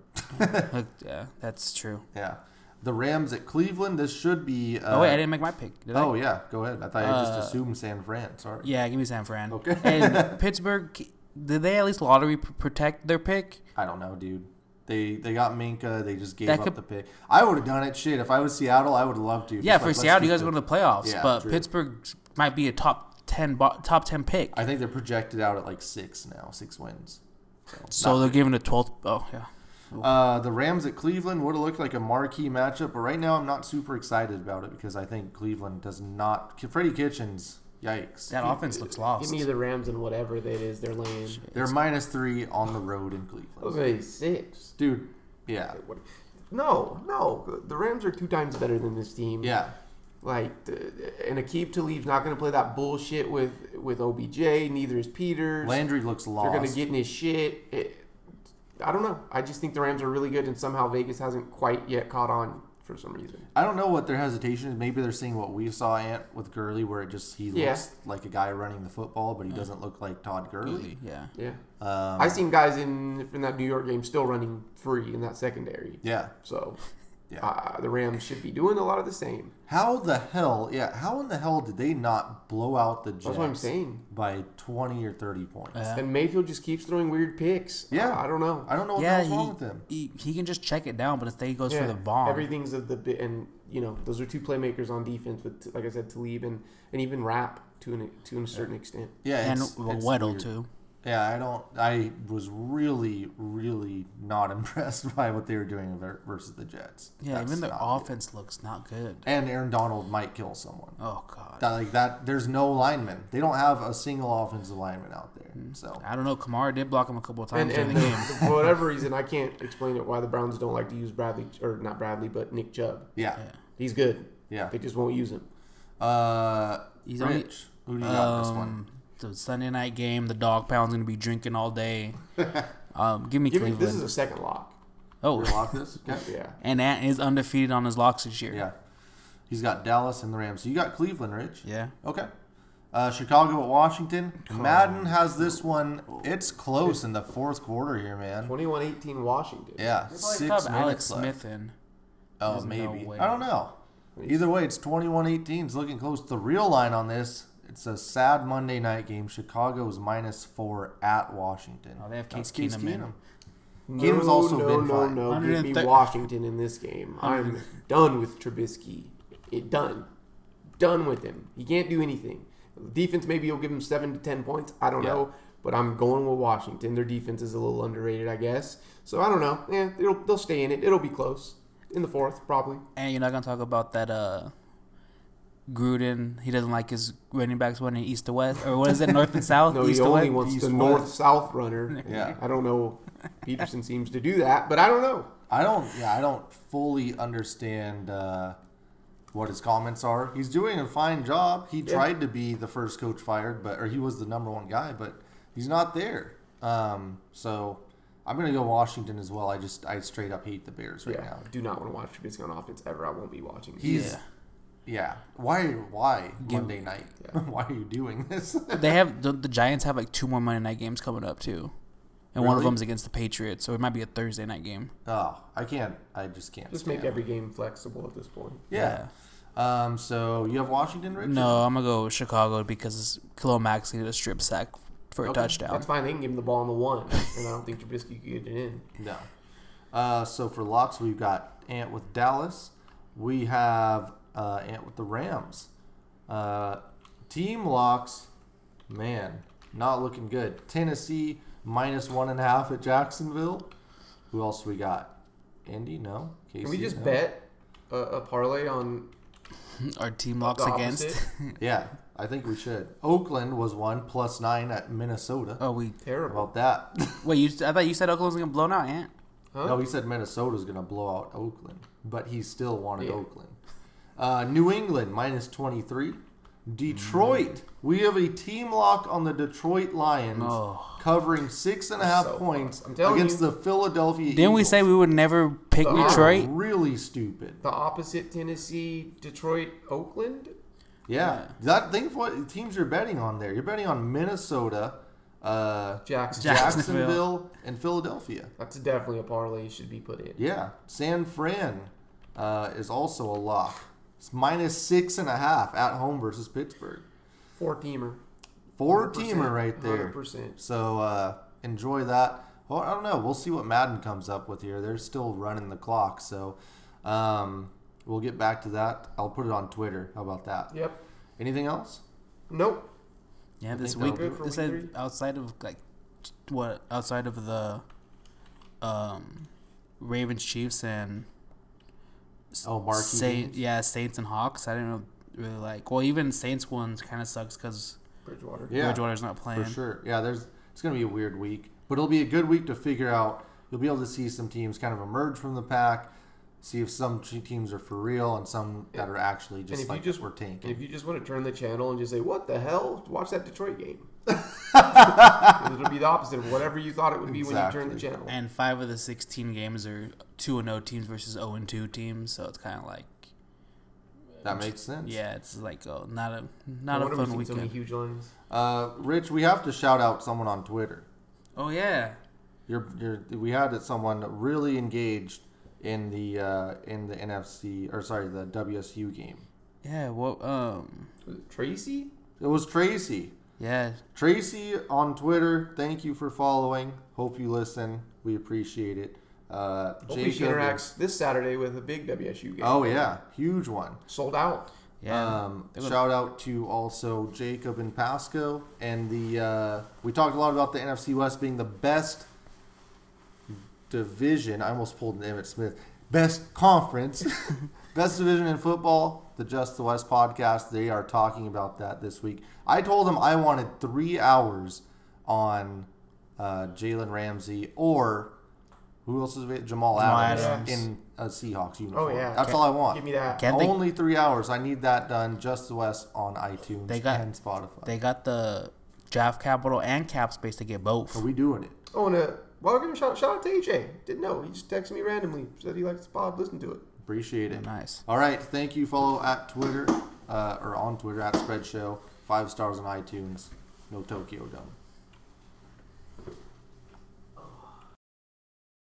yeah, that's true. Yeah, the Rams at Cleveland. This should be. Uh, oh wait, I didn't make my pick. Did I? Oh yeah, go ahead. I thought uh, I just assumed San Fran. Sorry. Yeah, give me San Fran. Okay. And Pittsburgh. Did they at least lottery protect their pick? I don't know, dude. They they got Minkah. They just gave that up could, the pick. I would have done it. Shit, if I was Seattle, I would love to. Yeah, for like, Seattle, you guys it. go to the playoffs. Yeah, but true. Pittsburgh might be a top ten top ten pick. I think they're projected out at like six now, six wins. So, so they're giving a twelfth. Oh, yeah. Uh, the Rams at Cleveland would have looked like a marquee matchup. But right now, I'm not super excited about it because I think Cleveland does not – Freddie Kitchens – Yikes. That offense looks lost. Give me the Rams and whatever that is they're laying. They're minus three on the road in Cleveland. Okay, six. Dude, yeah. No, no. The Rams are two times better than this team. Yeah. Like, and Aqib Talib's not going to play that bullshit with, with O B J. Neither is Peters. Landry looks lost. They're going to get in his shit. It, I don't know. I just think the Rams are really good, and somehow Vegas hasn't quite yet caught on. For some reason, I don't know what their hesitation is. Maybe they're seeing what we saw Ant with Gurley, where it just he yeah. looks like a guy running the football, but he yeah. doesn't look like Todd Gurley. Yeah, yeah. Um, I seen guys in in that New York game still running free in that secondary. Yeah. So, yeah, uh, the Rams should be doing a lot of the same. How the hell? Yeah. How in the hell did they not blow out the Jets? That's what I'm saying. By twenty or thirty points, uh, and Mayfield just keeps throwing weird picks. Yeah, uh, I don't know. I don't know yeah, what's wrong with him. He, he can just check it down, but if they goes yeah, for the bomb, everything's of the and you know those are two playmakers on defense. With like I said, Talib and, and even Rapp to an to a certain yeah. extent. Yeah, and it's, well, it's Weddle weird. too. Yeah, I don't. I was really, really not impressed by what they were doing versus the Jets. Yeah, That's even their offense good. looks not good. And Aaron Donald might kill someone. Oh God! That, like that. There's no linemen. They don't have a single offensive lineman out there. So I don't know. Kamara did block him a couple of times and, in and the game. For whatever reason, I can't explain it. Why the Browns don't like to use Bradley or not Bradley, but Nick Chubb. Yeah, yeah. He's good. Yeah, they just won't use him. Uh, he's Rich. Only, who do you um, got in this one? The Sunday night game, the dog pound's going to be drinking all day. Um, give me give Cleveland. Me, this is a second lock. Oh. You're lock this? Yeah. yeah. And Ant is undefeated on his locks this year. Yeah. He's got Dallas and the Rams. So you got Cleveland, Rich. Yeah. Okay. Uh, Chicago at Washington. Come Madden on. has this one. It's close in the fourth quarter here, man. twenty-one eighteen Washington. Yeah. Six minutes Alex left. Smith in. Oh, There's maybe. No I don't know. Either way, it's twenty-one eighteen. It's looking close. The real line on this. It's a sad Monday night game. Chicago's minus four at Washington. Oh, they have Case Keenum. Keenum. No, Keenum's also no, been no, fine. No, no, give me Washington in this game. I'm done with Trubisky. It, done. Done with him. He can't do anything. Defense, maybe you'll give him seven to ten points. I don't yeah. know. But I'm going with Washington. Their defense is a little underrated, I guess. So, I don't know. Yeah, they'll, they'll stay in it. It'll be close. In the fourth, probably. And you're not going to talk about that... Uh... Gruden, he doesn't like his running backs running east to west, or what is it, north and south? No, east he only west? wants east the north-south runner. Yeah, I don't know. Peterson seems to do that, but I don't know. I don't. Yeah, I don't fully understand uh, what his comments are. He's doing a fine job. He yeah. tried to be the first coach fired, but or he was the number one guy, but he's not there. Um, so I'm going to go Washington as well. I just I straight up hate the Bears right yeah. now. I do not want to watch Trubisky on offense ever. I won't be watching. He's yeah. Yeah. Why? Why Give, Monday night? Yeah. Why are you doing this? They have the, the Giants have like two more Monday night games coming up too, and really? one of them's against the Patriots, so it might be a Thursday night game. Oh, I can't. I just can't. Just stand. Make every game flexible at this point. Yeah. yeah. Um. So you have Washington, Richard? No, I'm gonna go Chicago because Khalil Mack's gonna get a strip sack for okay. a touchdown. That's fine. They can give him the ball on the one, and I don't think Trubisky could get it in. No. Uh. So for locks, we've got Ant with Dallas. We have. Uh, and with the Rams. Uh, team locks, man, not looking good. Tennessee, minus one and a half at Jacksonville. Who else we got? Indy, no. K C, Can we just no. bet a, a parlay on our team locks against? Yeah, I think we should. Oakland was one, plus nine at Minnesota. Oh, we terrible. About that. Wait, you, I thought you said Oakland was going to blow out, Ant. Huh? No, he said Minnesota was going to blow out Oakland, but he still wanted yeah. Oakland. Uh, New England, minus twenty-three. Detroit. We have a team lock on the Detroit Lions oh. covering six and a half so points against you, the Philadelphia Didn't Eagles. we say we would never pick the, Detroit? Really stupid. The opposite Tennessee, Detroit, Oakland? Yeah. yeah. That thing for what teams you're betting on there. You're betting on Minnesota, uh, Jacksonville. Jacksonville, and Philadelphia. That's definitely a parlay you should be put in. Yeah. San Fran uh, is also a lock. It's minus six and a half at home versus Pittsburgh. Four-teamer. Four-teamer right there. one hundred percent. So uh, enjoy that. Well, I don't know. We'll see what Madden comes up with here. They're still running the clock. So um, we'll get back to that. I'll put it on Twitter. How about that? Yep. Anything else? Nope. Yeah, this week, this week outside of like what outside of the um, Ravens, Chiefs, and Oh, Mark Saint, yeah, Saints and Hawks. I didn't really like. Well, even Saints ones kind of sucks because Bridgewater. Yeah, Bridgewater's not playing. For sure. Yeah, there's. It's going to be a weird week, but it'll be a good week to figure out. You'll be able to see some teams kind of emerge from the pack, see if some teams are for real and some that are actually just and like just, we're tanking. If you just want to turn the channel and just say, "What the hell?" Watch that Detroit game. It'll be the opposite of whatever you thought it would be exactly. when you turn the channel. And five of the sixteen games are two and oh teams versus oh and two teams, so it's kind of like that makes sense. Yeah, it's like oh, not a not a fun weekend. So many huge lines. Uh, Rich, we have to shout out someone on Twitter. Oh yeah, you're, you're, we had someone really engaged in the uh, in the N F C or sorry the W S U game. Yeah, well, um, was it Tracy? It was Tracy. Yeah. Tracy on Twitter, thank you for following. Hope you listen. We appreciate it. Uh, Hope Jacob, he interacts this Saturday with a big W S U game. Oh, yeah. Huge one. Sold out. Yeah. Um, shout out to also Jacob and Pasco. And the uh, we talked a lot about the N F C West being the best division. I almost pulled an Emmett Smith. Best conference. Best division in football. The Just the West podcast, they are talking about that this week. I told them I wanted three hours on uh, Jalen Ramsey or who else is it? Jamal, Jamal Adams, Adams in a Seahawks uniform. Oh, yeah. That's Can't, all I want. Give me that. Can't Only they, three hours. I need that done. Just the West on iTunes they got, and Spotify. They got the draft capital and cap space to get both. Are we doing it? Oh, and uh, welcome. Shout, shout out to A J. Didn't know. He just texted me randomly. Said he likes the pod. Listen to it. Appreciate it. Nice. All right. Thank you. Follow at Twitter uh, or on Twitter at Spread Show. Five stars on iTunes. No Tokyo Dome.